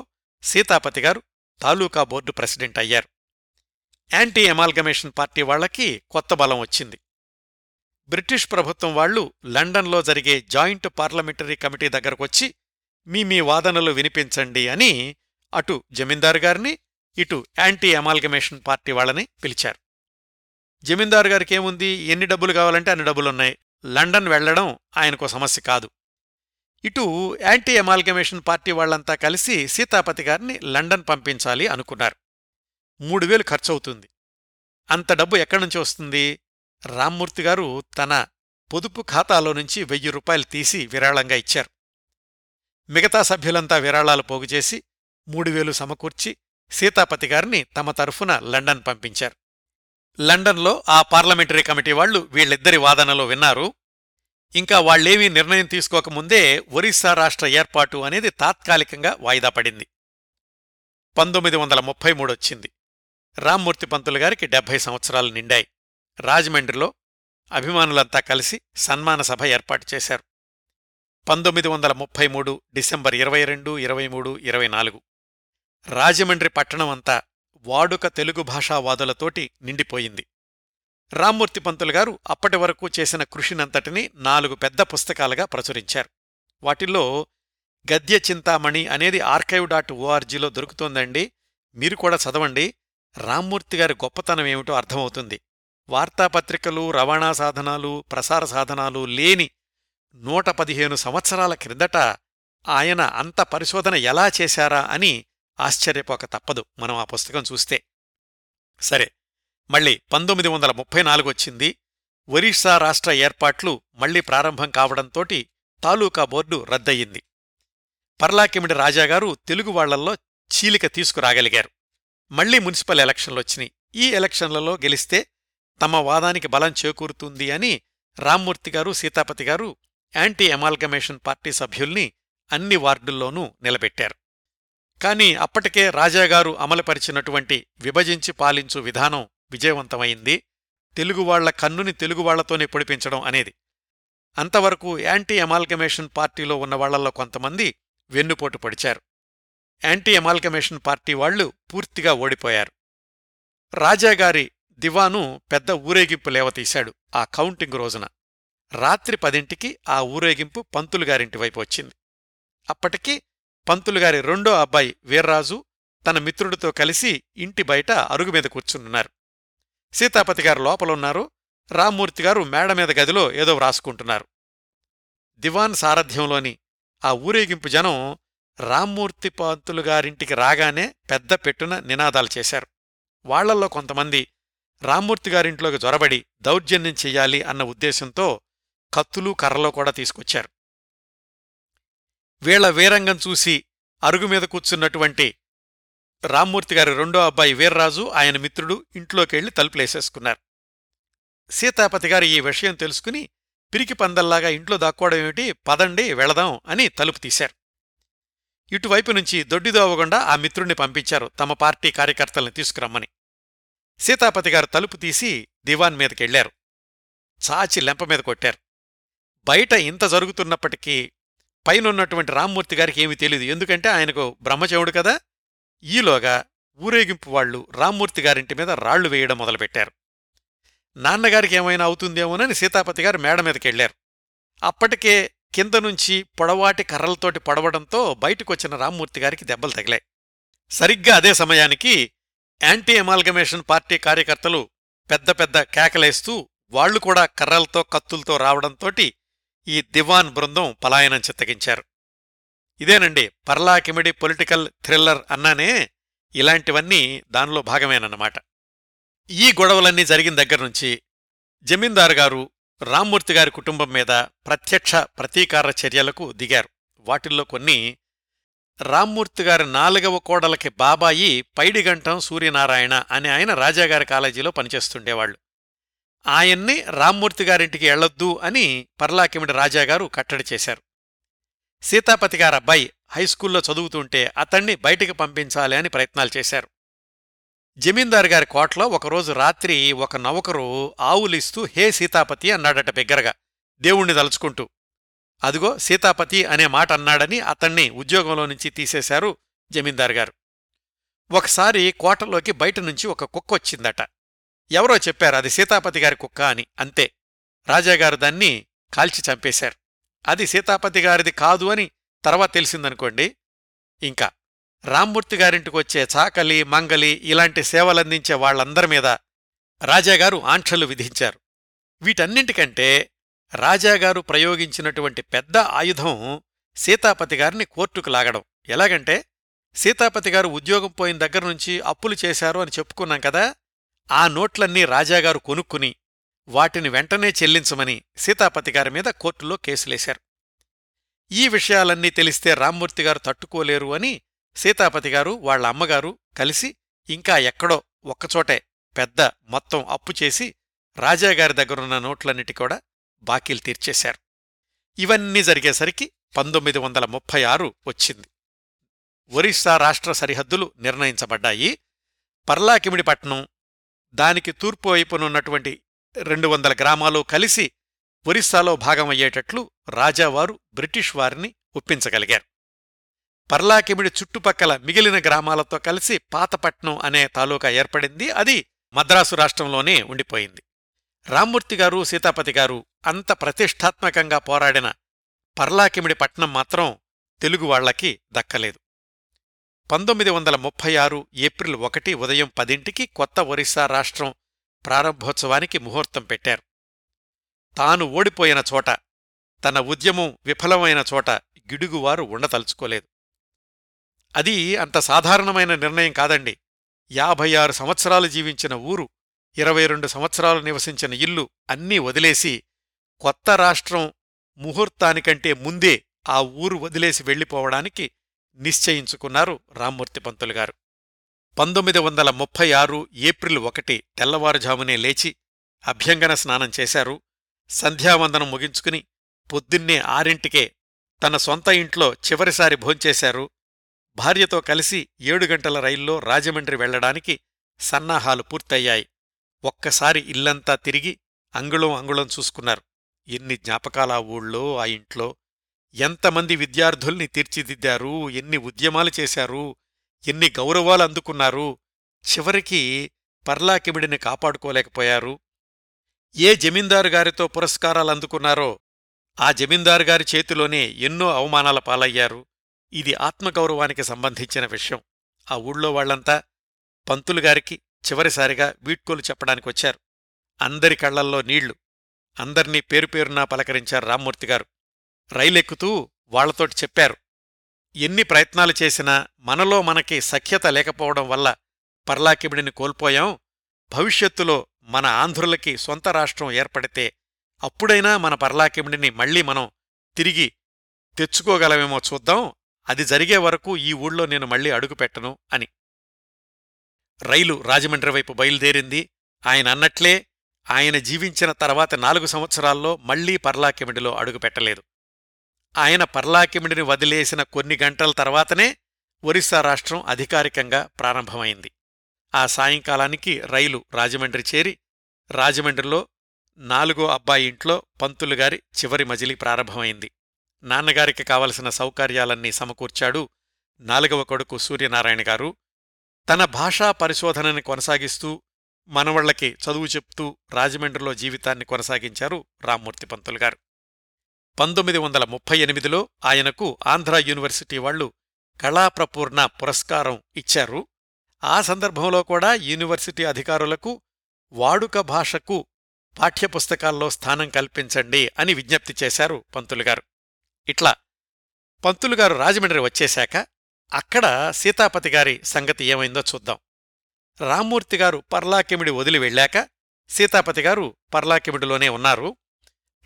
సీతాపతిగారు తాలూకా బోర్డు ప్రెసిడెంట్ అయ్యారు. యాంటీ అమాల్గమేషన్ పార్టీ వాళ్లకి కొత్త బలం వచ్చింది. బ్రిటిష్ ప్రభుత్వం వాళ్లు లండన్లో జరిగే జాయింట్ పార్లమెంటరీ కమిటీ దగ్గరకొచ్చి మీ మీ వాదనలు వినిపించండి అని అటు జమీందారుగారిని, ఇటు యాంటీ అమాల్గమేషన్ పార్టీ వాళ్ళని పిలిచారు. జమీందారుగారికేముంది, ఎన్ని డబ్బులు కావాలంటే అన్ని డబ్బులున్నాయి, లండన్ వెళ్లడం ఆయనకో సమస్య కాదు. ఇటు యాంటీ అమాల్గమేషన్ పార్టీ వాళ్లంతా కలిసి సీతాపతిగారిని లండన్ పంపించాలి అనుకున్నారు. మూడు వేలు ఖర్చవుతుంది. అంత డబ్బు ఎక్కడినుంచి వస్తుంది? రామ్మూర్తిగారు తన పొదుపు ఖాతాలో నుంచి వెయ్యి రూపాయలు తీసి విరాళంగా ఇచ్చారు. మిగతా సభ్యులంతా విరాళాలు పోగుచేసి మూడు వేలు సమకూర్చి సీతాపతిగారిని తమ తరఫున లండన్ పంపించారు. లండన్లో ఆ పార్లమెంటరీ కమిటీ వాళ్లు వీళ్ళిద్దరి వాదనలో విన్నారు. ఇంకా వాళ్లేమీ నిర్ణయం తీసుకోకముందే ఒరిస్సా రాష్ట్ర ఏర్పాటు అనేది తాత్కాలికంగా వాయిదా పడింది. పంతొమ్మిది వందల ముప్పై మూడొచ్చింది. రామ్మూర్తి పంతులు గారికి డెబ్బై సంవత్సరాలు నిండాయి. రాజమండ్రిలో అభిమానులంతా కలిసి సన్మాన సభ ఏర్పాటు చేశారు. పంతొమ్మిది వందల ముప్పై మూడు డిసెంబర్ ఇరవై రెండు ఇరవై మూడు ఇరవై నాలుగు రాజమండ్రి పట్టణమంతా వాడుక తెలుగు భాషావాదులతోటి నిండిపోయింది. రామ్మూర్తి పంతులు గారు అప్పటి వరకు చేసిన కృషినంతటినీ నాలుగు పెద్ద పుస్తకాలుగా ప్రచురించారు. వాటిల్లో గద్య చింతామణి అనేది ఆర్కైవ్ డాట్ ఓఆర్జీలో దొరుకుతోందండి, మీరు కూడా చదవండి. రామ్మూర్తిగారి గొప్పతనం ఏమిటో అర్థమవుతుంది. వార్తాపత్రికలు, రవాణా సాధనాలు, ప్రసార సాధనాలు లేని నూట పదిహేను సంవత్సరాల క్రిందట ఆయన అంత పరిశోధన ఎలా చేశారా అని ఆశ్చర్యపోక తప్పదు మనం ఆ పుస్తకం చూస్తే. సరే, మళ్ళీ పంతొమ్మిది వందల ముప్పై నాలుగు వచ్చింది. ఒరిస్సా రాష్ట్ర ఏర్పాట్లు మళ్లీ ప్రారంభం కావడంతోటి తాలూకా బోర్డు రద్దయింది. పర్లాకిమిడి రాజాగారు తెలుగువాళ్లల్లో చీలిక తీసుకురాగలిగారు. మళ్లీ మున్సిపల్ ఎలక్షన్లొచ్చినాయి. ఈ ఎలక్షన్లలో గెలిస్తే తమ వాదానికి బలం చేకూరుతుంది అని రామ్మూర్తిగారు సీతాపతిగారు యాంటీ అమాల్గమేషన్ పార్టీ సభ్యుల్ని అన్ని వార్డుల్లోనూ నిలబెట్టారు. కాని అప్పటికే రాజాగారు అమలుపరిచినటువంటి విభజించి పాలించు విధానం విజయవంతమైంది. తెలుగువాళ్ల కన్నుని తెలుగువాళ్లతోనే పొడిపించడం అనేది. అంతవరకు యాంటీ అమాల్గమేషన్ పార్టీలో ఉన్నవాళ్లలో కొంతమంది వెన్నుపోటు పొడిచారు. యాంటీ అమాల్గమేషన్ పార్టీ వాళ్లు పూర్తిగా ఓడిపోయారు. రాజాగారి దివాను పెద్ద ఊరేగింపు లేవతీశాడు. ఆ కౌంటింగ్ రోజున రాత్రి పదింటికి ఆ ఊరేగింపు పంతులుగారింటివైపు వచ్చింది. అప్పటికి పంతులుగారి రెండో అబ్బాయి వీర్రాజు తన మిత్రుడితో కలిసి ఇంటి బయట అరుగుమీద కూర్చునున్నారు. సీతాపతిగారు లోపలున్నారు. రామ్మూర్తిగారు మేడమీద గదిలో ఏదో వ్రాసుకుంటున్నారు. దివాన్ సారథ్యంలోని ఆ ఊరేగింపు జనం రామ్మూర్తి పంతులుగారింటికి రాగానే పెద్ద పెట్టున నినాదాలు చేశారు. వాళ్లల్లో కొంతమంది రామ్మూర్తిగారింట్లోకి జొరబడి దౌర్జన్యం చెయ్యాలి అన్న ఉద్దేశంతో కత్తులు కర్రలో కూడా తీసుకొచ్చారు. వీళ్ల వీరంగం చూసి అరుగుమీద కూర్చున్నటువంటి రామ్మూర్తి గారి రెండో అబ్బాయి వీర్రాజు, ఆయన మిత్రుడు ఇంట్లోకెళ్లి తలుపులేసేసుకున్నారు. సీతాపతి గారు ఈ విషయం తెలుసుకుని పిరికి పందల్లాగా ఇంట్లో దాక్కోవడం ఏమిటి, పదండి వెళదాం అని తలుపు తీశారు. ఇటువైపు నుంచి దొడ్డిదోవగుండా ఆ మిత్రుణ్ణి పంపించారు తమ పార్టీ కార్యకర్తల్ని తీసుకురమ్మని. సీతాపతి గారు తలుపు తీసి దివాన్ మీదకెళ్లారు. చాచి లెంపమీద కొట్టారు. బయట ఇంత జరుగుతున్నప్పటికీ పైనున్నటువంటి రామ్మూర్తి గారికి ఏమీ తెలియదు. ఎందుకంటే ఆయనకు బ్రహ్మచవుడు కదా. ఈలోగా ఊరేగింపు వాళ్లు రామ్మూర్తి గారింటి మీద రాళ్లు వేయడం మొదలుపెట్టారు. నాన్నగారికి ఏమైనా అవుతుందేమోనని సీతాపతి గారు మేడ మీదకెళ్లారు. అప్పటికే కింద నుంచి పొడవాటి కర్రలతోటి పడవడంతో బయటకొచ్చిన రామ్మూర్తి గారికి దెబ్బలు తగిలాయి. సరిగ్గా అదే సమయానికి యాంటీ అమాల్గమేషన్ పార్టీ కార్యకర్తలు పెద్ద పెద్ద కేకలేస్తూ వాళ్లు కూడా కర్రలతో కత్తులతో రావడంతోటి ఈ దివాన్ బృందం పలాయనం చిత్తగించారు. ఇదేనండి పర్లాకిమిడి పొలిటికల్ థ్రిల్లర్ అన్నానే, ఇలాంటివన్నీ దానిలో భాగమేనన్నమాట. ఈ గొడవలన్నీ జరిగిన దగ్గర్నుంచి జమీందారు గారు రామ్మూర్తి గారి కుటుంబం మీద ప్రత్యక్ష ప్రతీకార చర్యలకు దిగారు. వాటిల్లో కొన్ని, రామ్మూర్తి గారి నాలుగవ కోడలకి బాబాయి పైడిగంటం సూర్యనారాయణ అని ఆయన రాజాగారి కాలేజీలో పనిచేస్తుండేవాళ్లు. ఆయన్ని రామ్మూర్తి గారింటికి వెళ్లొద్దు అని పర్లాకిమిడి రాజాగారు కట్టడి చేశారు. సీతాపతి గారబ్బాయి హైస్కూల్లో చదువుతుంటే అతణ్ణి బయటికి పంపించాలి అని ప్రయత్నాలు చేశారు. జమీందారు గారి కోట్లో ఒకరోజు రాత్రి ఒక నౌకరు ఆవులిస్తూ హే సీతాపతి అన్నాడట బిగ్గరగా, దేవుణ్ణి తలుచుకుంటూ. అదిగో సీతాపతి అనే మాట అన్నాడని అతణ్ణి ఉద్యోగంలో నుంచి తీసేశారు జమీందారు గారు. ఒకసారి కోటలోకి బయట నుంచి ఒక కుక్క వచ్చిందట. ఎవరో చెప్పారు అది సీతాపతి గారి కుక్క అని. అంతే, రాజాగారు దాన్ని కాల్చి చంపేశారు. అది సీతాపతి గారిది కాదు అని తర్వాత తెలిసిందనుకోండి. ఇంకా రామ్మూర్తి గారింటికి వచ్చే చాకలి మంగలి ఇలాంటి సేవలందించే వాళ్లందరి మీద రాజాగారు ఆంక్షలు విధించారు. వీటన్నింటికంటే రాజాగారు ప్రయోగించినటువంటి పెద్ద ఆయుధం సీతాపతి గారిని కోర్టుకు లాగడం. ఎలాగంటే, సీతాపతి గారు ఉద్యోగం పోయిన దగ్గరనుంచి అప్పులు చేశారు అని చెప్పుకున్నాం కదా, ఆ నోట్లన్నీ రాజాగారు కొనుక్కుని వాటిని వెంటనే చెల్లించమని సీతాపతి గారి మీద కోర్టులో కేసులేశారు. ఈ విషయాలన్నీ తెలిస్తే రామ్మూర్తిగారు తట్టుకోలేరు అని సీతాపతి గారు వాళ్ల అమ్మగారు కలిసి ఇంకా ఎక్కడో ఒక్కచోటే పెద్ద మొత్తం అప్పు చేసి రాజాగారి దగ్గరున్న నోట్లన్నిటి కూడా బాకీలు తీర్చేశారు. ఇవన్నీ జరిగేసరికి పంతొమ్మిది వందల ముప్పై ఆరు వచ్చింది. ఒరిస్సా రాష్ట్ర సరిహద్దులు నిర్ణయించబడ్డాయి. పర్లాకిమిడి పట్టణం, దానికి తూర్పు వైపునున్నటువంటి రెండు వందల గ్రామాలు కలిసి ఒరిస్సాలో భాగమయ్యేటట్లు రాజావారు బ్రిటిష్ వారిని ఒప్పించగలిగారు. పర్లాకిమిడి చుట్టుపక్కల మిగిలిన గ్రామాలతో కలిసి పాతపట్నం అనే తాలూకా ఏర్పడింది. అది మద్రాసు రాష్ట్రంలోనే ఉండిపోయింది. రామ్మూర్తి గారు సీతాపతి గారు అంత ప్రతిష్టాత్మకంగా పోరాడిన పర్లాకిమిడి పట్నం మాత్రం తెలుగు వాళ్లకి దక్కలేదు. పంతొమ్మిది వందల ముప్పై ఆరు ఏప్రిల్ ఒకటి ఉదయం పదింటికి కొత్త ఒరిస్సా రాష్ట్రం ప్రారంభోత్సవానికి ముహూర్తం పెట్టారు. తాను ఓడిపోయిన చోట, తన ఉద్యమం విఫలమైన చోట గిడుగువారు ఉండతలుచుకోలేదు. అది అంత సాధారణమైన నిర్ణయం కాదండి. యాభై ఆరు సంవత్సరాలు జీవించిన ఊరు, ఇరవై రెండు సంవత్సరాలు నివసించిన ఇల్లు అన్నీ వదిలేసి కొత్త రాష్ట్రం ముహూర్తానికంటే ముందే ఆ ఊరు వదిలేసి వెళ్ళిపోవడానికి నిశ్చయించుకున్నారు రామ్మూర్తి పంతులు గారు. పంతొమ్మిది వందల ముప్పై ఆరు ఏప్రిల్ ఒకటి తెల్లవారుజామునే లేచి అభ్యంగన స్నానం చేశారు. సంధ్యావందనం ముగించుకుని పొద్దున్నే ఆరింటికే తన సొంత ఇంట్లో చివరిసారి భోంచేశారు. భార్యతో కలిసి ఏడు గంటల రైల్లో రాజమండ్రి వెళ్లడానికి సన్నాహాలు పూర్తయ్యాయి. ఒక్కసారి ఇల్లంతా తిరిగి అంగుళం అంగుళం చూసుకున్నారు. ఎన్ని జ్ఞాపకాలా ఊళ్ళో, ఆ ఇంట్లో ఎంతమంది విద్యార్థుల్ని తీర్చిదిద్దారు, ఎన్ని ఉద్యమాలు చేశారు, ఎన్ని గౌరవాలు అందుకున్నారు, చివరికి పర్లాకిమిడిని కాపాడుకోలేకపోయారు. ఏ జమీందారు గారితో పురస్కారాలు అందుకున్నారో ఆ జమీందారు గారి చేతిలోనే ఎన్నో అవమానాల పాలయ్యారు. ఇది ఆత్మగౌరవానికి సంబంధించిన విషయం. ఆ ఊళ్ళో వాళ్లంతా పంతులుగారికి చివరిసారిగా వీడ్కోలు చెప్పడానికొచ్చారు. అందరి కళ్లల్లో నీళ్లు. అందర్నీ పేరుపేరునా పలకరించారు రామ్మూర్తిగారు. రైలెక్కుతూ వాళ్లతోటి చెప్పారు, ఎన్ని ప్రయత్నాలు చేసినా మనలో మనకి సఖ్యత లేకపోవడం వల్ల పర్లాకిమిడిని కోల్పోయాం. భవిష్యత్తులో మన ఆంధ్రులకి సొంత రాష్ట్రం ఏర్పడితే అప్పుడైనా మన పర్లాకిమిడిని మళ్లీ మనం తిరిగి తెచ్చుకోగలమేమో చూద్దాం. అది జరిగే వరకు ఈ ఊళ్ళో నేను మళ్లీ అడుగుపెట్టను అని రైలు రాజమండ్రి వైపు బయలుదేరింది. ఆయన అన్నట్లే ఆయన జీవించిన తర్వాత నాలుగు సంవత్సరాల్లో మళ్లీ పర్లాకిమిడిలో అడుగుపెట్టలేదు. ఆయన పర్లాకిమిడిని వదిలేసిన కొన్ని గంటల తర్వాతనే ఒరిస్సా రాష్ట్రం అధికారికంగా ప్రారంభమైంది. ఆ సాయంకాలానికి రైలు రాజమండ్రి చేరి రాజమండ్రిలో నాలుగో అబ్బాయి ఇంట్లో పంతులుగారి చివరి మజిలీ ప్రారంభమైంది. నాన్నగారికి కావలసిన సౌకర్యాలన్నీ సమకూర్చాడు నాలుగవ కొడుకు సూర్యనారాయణ గారు. తన భాషా పరిశోధనని కొనసాగిస్తూ మనవళ్లకి చదువు చెప్తూ రాజమండ్రిలో జీవితాన్ని కొనసాగించారు రామ్మూర్తి పంతులుగారు. పంతొమ్మిది వందల ముప్పై ఎనిమిదిలో ఆయనకు ఆంధ్ర యూనివర్సిటీ వాళ్లు కళాప్రపూర్ణ పురస్కారం ఇచ్చారు. ఆ సందర్భంలో కూడా యూనివర్సిటీ అధికారులకు వాడుక భాషకు పాఠ్యపుస్తకాల్లో స్థానం కల్పించండి అని విజ్ఞప్తి చేశారు పంతులుగారు. ఇట్లా పంతులుగారు రాజమండ్రి వచ్చేశాక అక్కడ సీతాపతిగారి సంగతి ఏమైందో చూద్దాం. రామ్మూర్తిగారు పర్లాకిమిడి వదిలి వెళ్ళాక సీతాపతిగారు పర్లాకిమిడిలోనే ఉన్నారు.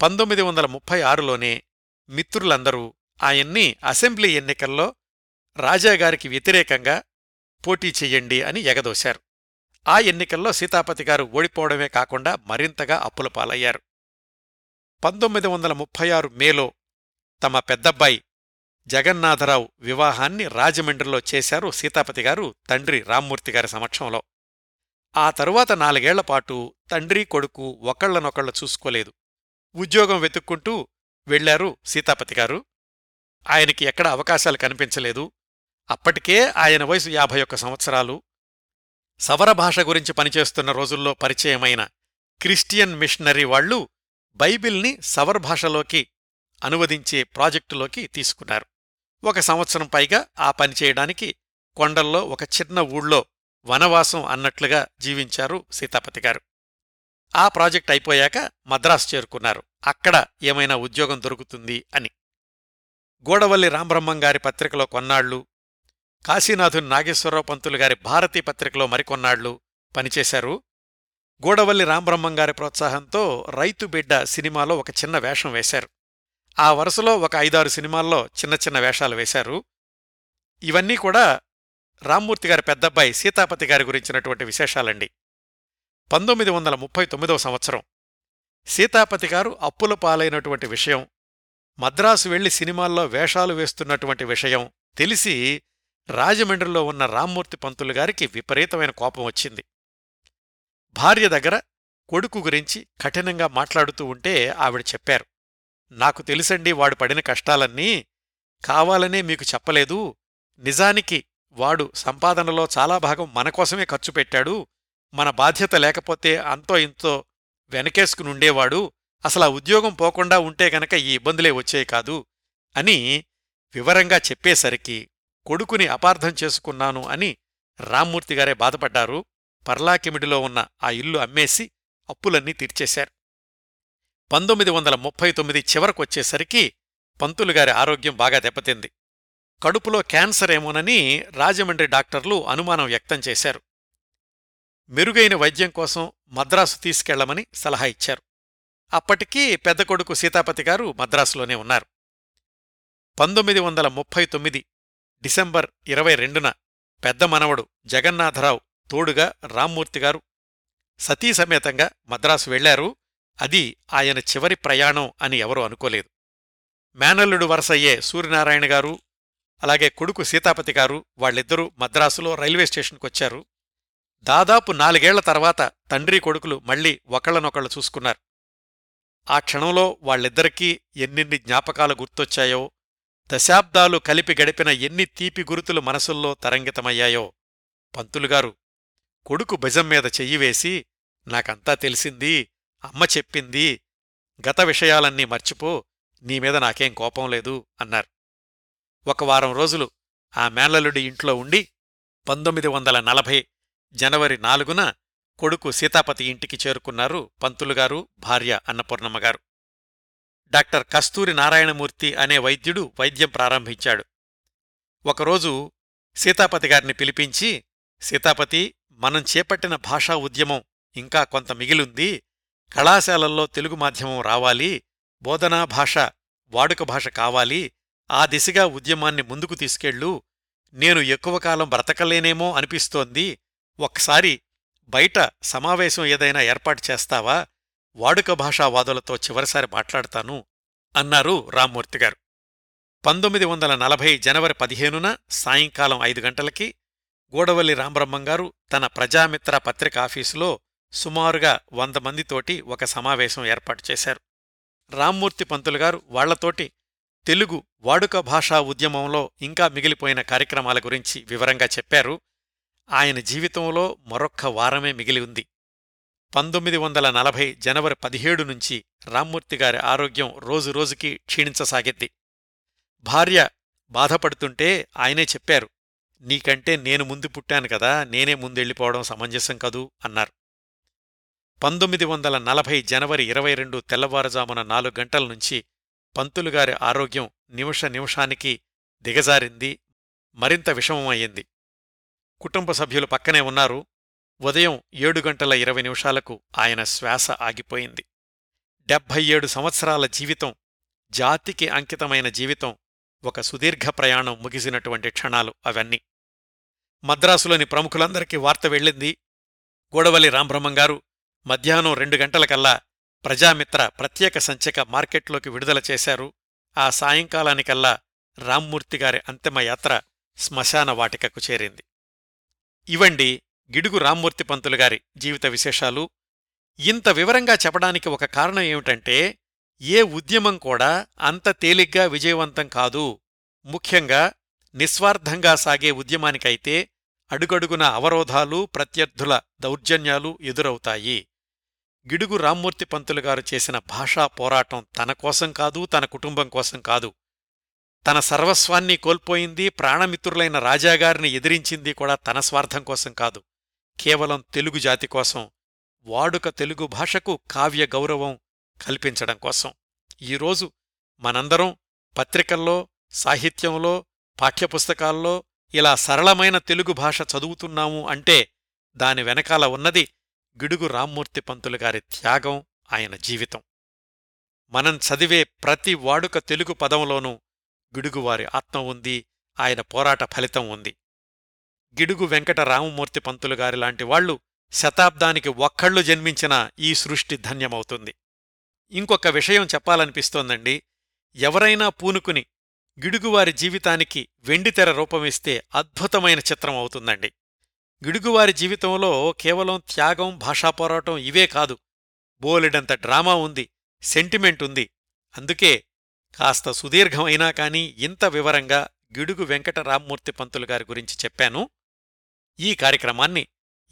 పంతొమ్మిది వందల ముప్పై ఆరులోనే మిత్రులందరూ ఆయన్ని అసెంబ్లీ ఎన్నికల్లో రాజాగారికి వ్యతిరేకంగా పోటీ చెయ్యండి అని ఎగదోశారు. ఆ ఎన్నికల్లో సీతాపతిగారు ఓడిపోవడమే కాకుండా మరింతగా అప్పుల పాలయ్యారు. పంతొమ్మిది వందల ముప్పై ఆరు మేలో తమ పెద్దబ్బాయి జగన్నాథరావు వివాహాన్ని రాజమండ్రిలో చేశారు సీతాపతిగారు తండ్రి రామ్మూర్తిగారి సమక్షంలో. ఆ తరువాత నాలుగేళ్లపాటు తండ్రి కొడుకు ఒకళ్లనొకళ్ల చూసుకోలేదు. ఉద్యోగం వెతుక్కుంటూ వెళ్లారు సీతాపతిగారు. ఆయనకి ఎక్కడ అవకాశాలు కనిపించలేదు. అప్పటికే ఆయన వయసు యాభై ఒక్క సంవత్సరాలు. సవర భాష గురించి పనిచేస్తున్న రోజుల్లో పరిచయమైన క్రిస్టియన్ మిషనరీ వాళ్లు బైబిల్ని సవర భాషలోకి అనువదించే ప్రాజెక్టులోకి తీసుకున్నారు. ఒక సంవత్సరం పైగా ఆ పనిచేయడానికి కొండల్లో ఒక చిన్న ఊళ్ళో వనవాసం అన్నట్లుగా జీవించారు సీతాపతిగారు. ఆ ప్రాజెక్ట్ అయిపోయాక మద్రాసు చేరుకున్నారు, అక్కడ ఏమైనా ఉద్యోగం దొరుకుతుంది అని. గోడవల్లి రాంబ్రహ్మంగారి పత్రికలో కొన్నాళ్లు, కాశీనాథు నాగేశ్వరరావు పంతులుగారి భారతీ పత్రికలో మరికొన్నాళ్లు పనిచేశారు. గోడవల్లి రాంబ్రహ్మంగారి ప్రోత్సాహంతో రైతు బిడ్డ సినిమాలో ఒక చిన్న వేషం వేశారు. ఆ వరుసలో ఒక ఐదారు సినిమాల్లో చిన్న చిన్న వేషాలు వేశారు. ఇవన్నీ కూడా రామ్మూర్తిగారి పెద్దబ్బాయి సీతాపతిగారి గురించినటువంటి విశేషాలండి. పంతొమ్మిది వందల ముప్పై తొమ్మిదవ సంవత్సరం సీతాపతిగారు అప్పుల పాలైనటువంటి విషయం, మద్రాసు వెళ్లి సినిమాల్లో వేషాలు వేస్తున్నటువంటి విషయం తెలిసి రాజమండ్రిలో ఉన్న రామ్మూర్తి పంతులుగారికి విపరీతమైన కోపం వచ్చింది. భార్య దగ్గర కొడుకు గురించి కఠినంగా మాట్లాడుతూ ఉంటే ఆవిడ చెప్పారు, నాకు తెలుసండి వాడు పడిన కష్టాలన్నీ, కావాలనే మీకు చెప్పలేదు, నిజానికి వాడు సంపాదనలో చాలా భాగం మనకోసమే ఖర్చు పెట్టాడు, మన బాధ్యత లేకపోతే అంతో ఇంతో వెనకేసుకుని ఉండేవాడు, అసలు ఆ ఉద్యోగం పోకుండా ఉంటే గనక ఈ ఇబ్బందులే వచ్చేవి కాదు అని వివరంగా చెప్పేసరికి కొడుకుని అపార్థం చేసుకున్నాను అని రామ్మూర్తిగారే బాధపడ్డారు. పర్లాకిమిడిలో ఉన్న ఆ ఇల్లు అమ్మేసి అప్పులన్నీ తీర్చేశారు. పంతొమ్మిది వందల ముప్పై తొమ్మిది చివరకొచ్చేసరికి పంతులుగారి ఆరోగ్యం బాగా దెబ్బతింది. కడుపులో క్యాన్సర్ ఏమోనని రాజమండ్రి డాక్టర్లు అనుమానం వ్యక్తం చేశారు. మెరుగైన వైద్యం కోసం మద్రాసు తీసుకెళ్లమని సలహా ఇచ్చారు. అప్పటికీ పెద్ద కొడుకు సీతాపతిగారు మద్రాసులోనే ఉన్నారు. పంతొమ్మిది వందల ముప్పై తొమ్మిది డిసెంబర్ ఇరవై రెండున పెద్ద మనవడు జగన్నాథరావు తోడుగా రామ్మూర్తిగారు సతీసమేతంగా మద్రాసు వెళ్లారు. అది ఆయన చివరి ప్రయాణం అని ఎవరూ అనుకోలేదు. మేనల్లుడు వరసయ్యే సూర్యనారాయణ గారు అలాగే కొడుకు సీతాపతి గారు వాళ్ళిద్దరూ మద్రాసులో రైల్వే స్టేషన్కొచ్చారు. దాదాపు నాలుగేళ్ల తర్వాత తండ్రి కొడుకులు మళ్లీ ఒకళ్ళనొకళ్ళు చూసుకున్నారు. ఆ క్షణంలో వాళ్ళిద్దరికీ ఎన్నిన్ని జ్ఞాపకాలు గుర్తొచ్చాయో, దశాబ్దాలు కలిపి గడిపిన ఎన్ని తీపి గుర్తులు మనసుల్లో తరంగితమయ్యాయో. పంతులుగారు కొడుకు భుజం మీద చెయ్యివేసి, నాకంతా తెలిసింది, అమ్మ చెప్పింది, గత విషయాలన్నీ మర్చిపో, నీమీద నాకేం కోపం లేదు అన్నారు. ఒక వారం రోజులు ఆ మేనల్లుడి ఇంట్లో ఉండి పంతొమ్మిది వందల నలభై జనవరి నాలుగున కొడుకు సీతాపతి ఇంటికి చేరుకున్నారు పంతులుగారు, భార్య అన్నపూర్ణమ్మగారు. డాక్టర్ కస్తూరి నారాయణమూర్తి అనే వైద్యుడు వైద్యం ప్రారంభించాడు. ఒకరోజు సీతాపతిగారిని పిలిపించి, సీతాపతి, మనం చేపట్టిన భాషా ఉద్యమం ఇంకా కొంత మిగిలుంది, కళాశాలల్లో తెలుగు మాధ్యమం రావాలి, బోధనా భాష వాడుక భాష కావాలి, ఆ దిశగా ఉద్యమాన్ని ముందుకు తీసుకెళ్ళు, నేను ఎక్కువ కాలం బ్రతకలేనేమో అనిపిస్తోంది, ఒక్కసారి బయట సమావేశం ఏదైనా ఏర్పాటు చేస్తావా, వాడుక భాషావాదులతో చివరిసారి మాట్లాడతాను అన్నారు రామ్మూర్తిగారు. పంతొమ్మిది వందల నలభై జనవరి పదిహేనున సాయంకాలం ఐదు గంటలకి గోడవల్లి రామబ్రహ్మంగారు తన ప్రజామిత్ర పత్రిక ఆఫీసులో సుమారుగా వంద మందితోటి ఒక సమావేశం ఏర్పాటు చేశారు. రామ్మూర్తి పంతులుగారు వాళ్లతోటి తెలుగు వాడుక భాషా ఉద్యమంలో ఇంకా మిగిలిపోయిన కార్యక్రమాల గురించి వివరంగా చెప్పారు. ఆయన జీవితంలో మరొక్క వారమే మిగిలి ఉంది. పంతొమ్మిది వందల నలభై జనవరి పదిహేడు నుంచి రామ్మూర్తిగారి ఆరోగ్యం రోజురోజుకీ క్షీణించసాగింది. భార్య బాధపడుతుంటే ఆయనే చెప్పారు, నీకంటే నేను ముందు పుట్టాను కదా, నేనే ముందెళ్ళిపోవడం సమంజసం కదూ అన్నారు. పంతొమ్మిది వందల నలభై జనవరి ఇరవై రెండు తెల్లవారుజామున నాలుగు గంటల నుంచి పంతులుగారి ఆరోగ్యం నిమిష నిమిషానికి దిగజారింది, మరింత విషమమయ్యింది. కుటుంబ సభ్యులు పక్కనే ఉన్నారు. ఉదయం ఏడు గంటల ఇరవై నిమిషాలకు ఆయన శ్వాస ఆగిపోయింది. డెబ్భై ఏడు సంవత్సరాల జీవితం, జాతికి అంకితమైన జీవితం, ఒక సుదీర్ఘ ప్రయాణం ముగిసినటువంటి క్షణాలు అవన్నీ. మద్రాసులోని ప్రముఖులందరికీ వార్త వెళ్ళింది. గోడవల్లి రామబ్రహ్మంగారు మధ్యాహ్నం రెండు గంటలకల్లా ప్రజామిత్ర ప్రత్యేక సంచిక మార్కెట్లోకి విడుదల చేశారు. ఆ సాయంకాలానికల్లా రామ్మూర్తిగారి అంతిమయాత్ర శ్మశాన వాటికకు చేరింది. ఇవండి గిడుగు రామ్మూర్తి పంతులుగారి జీవిత విశేషాలు. ఇంత వివరంగా చెప్పడానికి ఒక కారణం ఏమిటంటే, ఏ ఉద్యమం కూడా అంత తేలిగ్గా విజయవంతం కాదు. ముఖ్యంగా నిస్వార్థంగా సాగే ఉద్యమానికైతే అడుగడుగున అవరోధాలు, ప్రత్యర్థుల దౌర్జన్యాలు ఎదురవుతాయి. గిడుగు రామ్మూర్తి పంతులుగారు చేసిన భాషా పోరాటం తన కోసం కాదు, తన కుటుంబం కోసం కాదు. తన సర్వస్వాన్ని కోల్పోయింది, ప్రాణమిత్రులైన రాజాగారిని ఎదిరించింది కూడా తన స్వార్థం కోసం కాదు, కేవలం తెలుగు జాతి కోసం, వాడుక తెలుగు భాషకు కావ్య గౌరవం కల్పించడం కోసం. ఈరోజు మనందరం పత్రికల్లో, సాహిత్యంలో, పాఠ్యపుస్తకాల్లో ఇలా సరళమైన తెలుగు భాష చదువుతున్నాము అంటే దాని వెనకాల ఉన్నది గిడుగు రామ్మూర్తి పంతులుగారి త్యాగం, ఆయన జీవితం. మనం చదివే ప్రతి వాడుక తెలుగు పదంలోనూ గిడుగువారి ఆత్మ ఉంది, ఆయన పోరాట ఫలితం ఉంది. గిడుగు వెంకట రామమూర్తి పంతులుగారిలాంటి వాళ్లు శతాబ్దానికి ఒక్కళ్ళు జన్మించిన ఈ సృష్టి ధన్యమవుతుంది. ఇంకొక విషయం చెప్పాలనిపిస్తోందండి. ఎవరైనా పూనుకుని గిడుగువారి జీవితానికి వెండితెర రూపమిస్తే అద్భుతమైన చిత్రం అవుతుందండి. గిడుగువారి జీవితంలో కేవలం త్యాగం, భాషాపోరాటం ఇవే కాదు, బోలెడంత డ్రామా ఉంది, సెంటిమెంట్ ఉంది. అందుకే కాస్త సుదీర్ఘమైనా కానీ ఇంత వివరంగా గిడుగు వెంకట రామమూర్తి పంతులుగారి గురించి చెప్పాను. ఈ కార్యక్రమాన్ని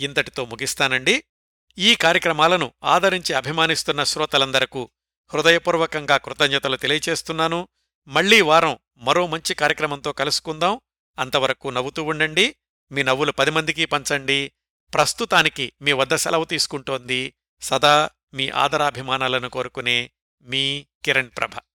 ఇంతటితో ముగిస్తానండి. ఈ కార్యక్రమాలను ఆదరించి అభిమానిస్తున్న శ్రోతలందరకు హృదయపూర్వకంగా కృతజ్ఞతలు తెలియచేస్తున్నాను. మళ్లీ వారం మరో మంచి కార్యక్రమంతో కలుసుకుందాం. అంతవరకు నవ్వుతూ ఉండండి, మీ నవ్వులు పది మందికి పంచండి. ప్రస్తుతానికి మీ వద్ద సెలవు తీసుకుంటోంది సదా మీ ఆదరాభిమానాలను కోరుకునే మీ కిరణ్ ప్రభ.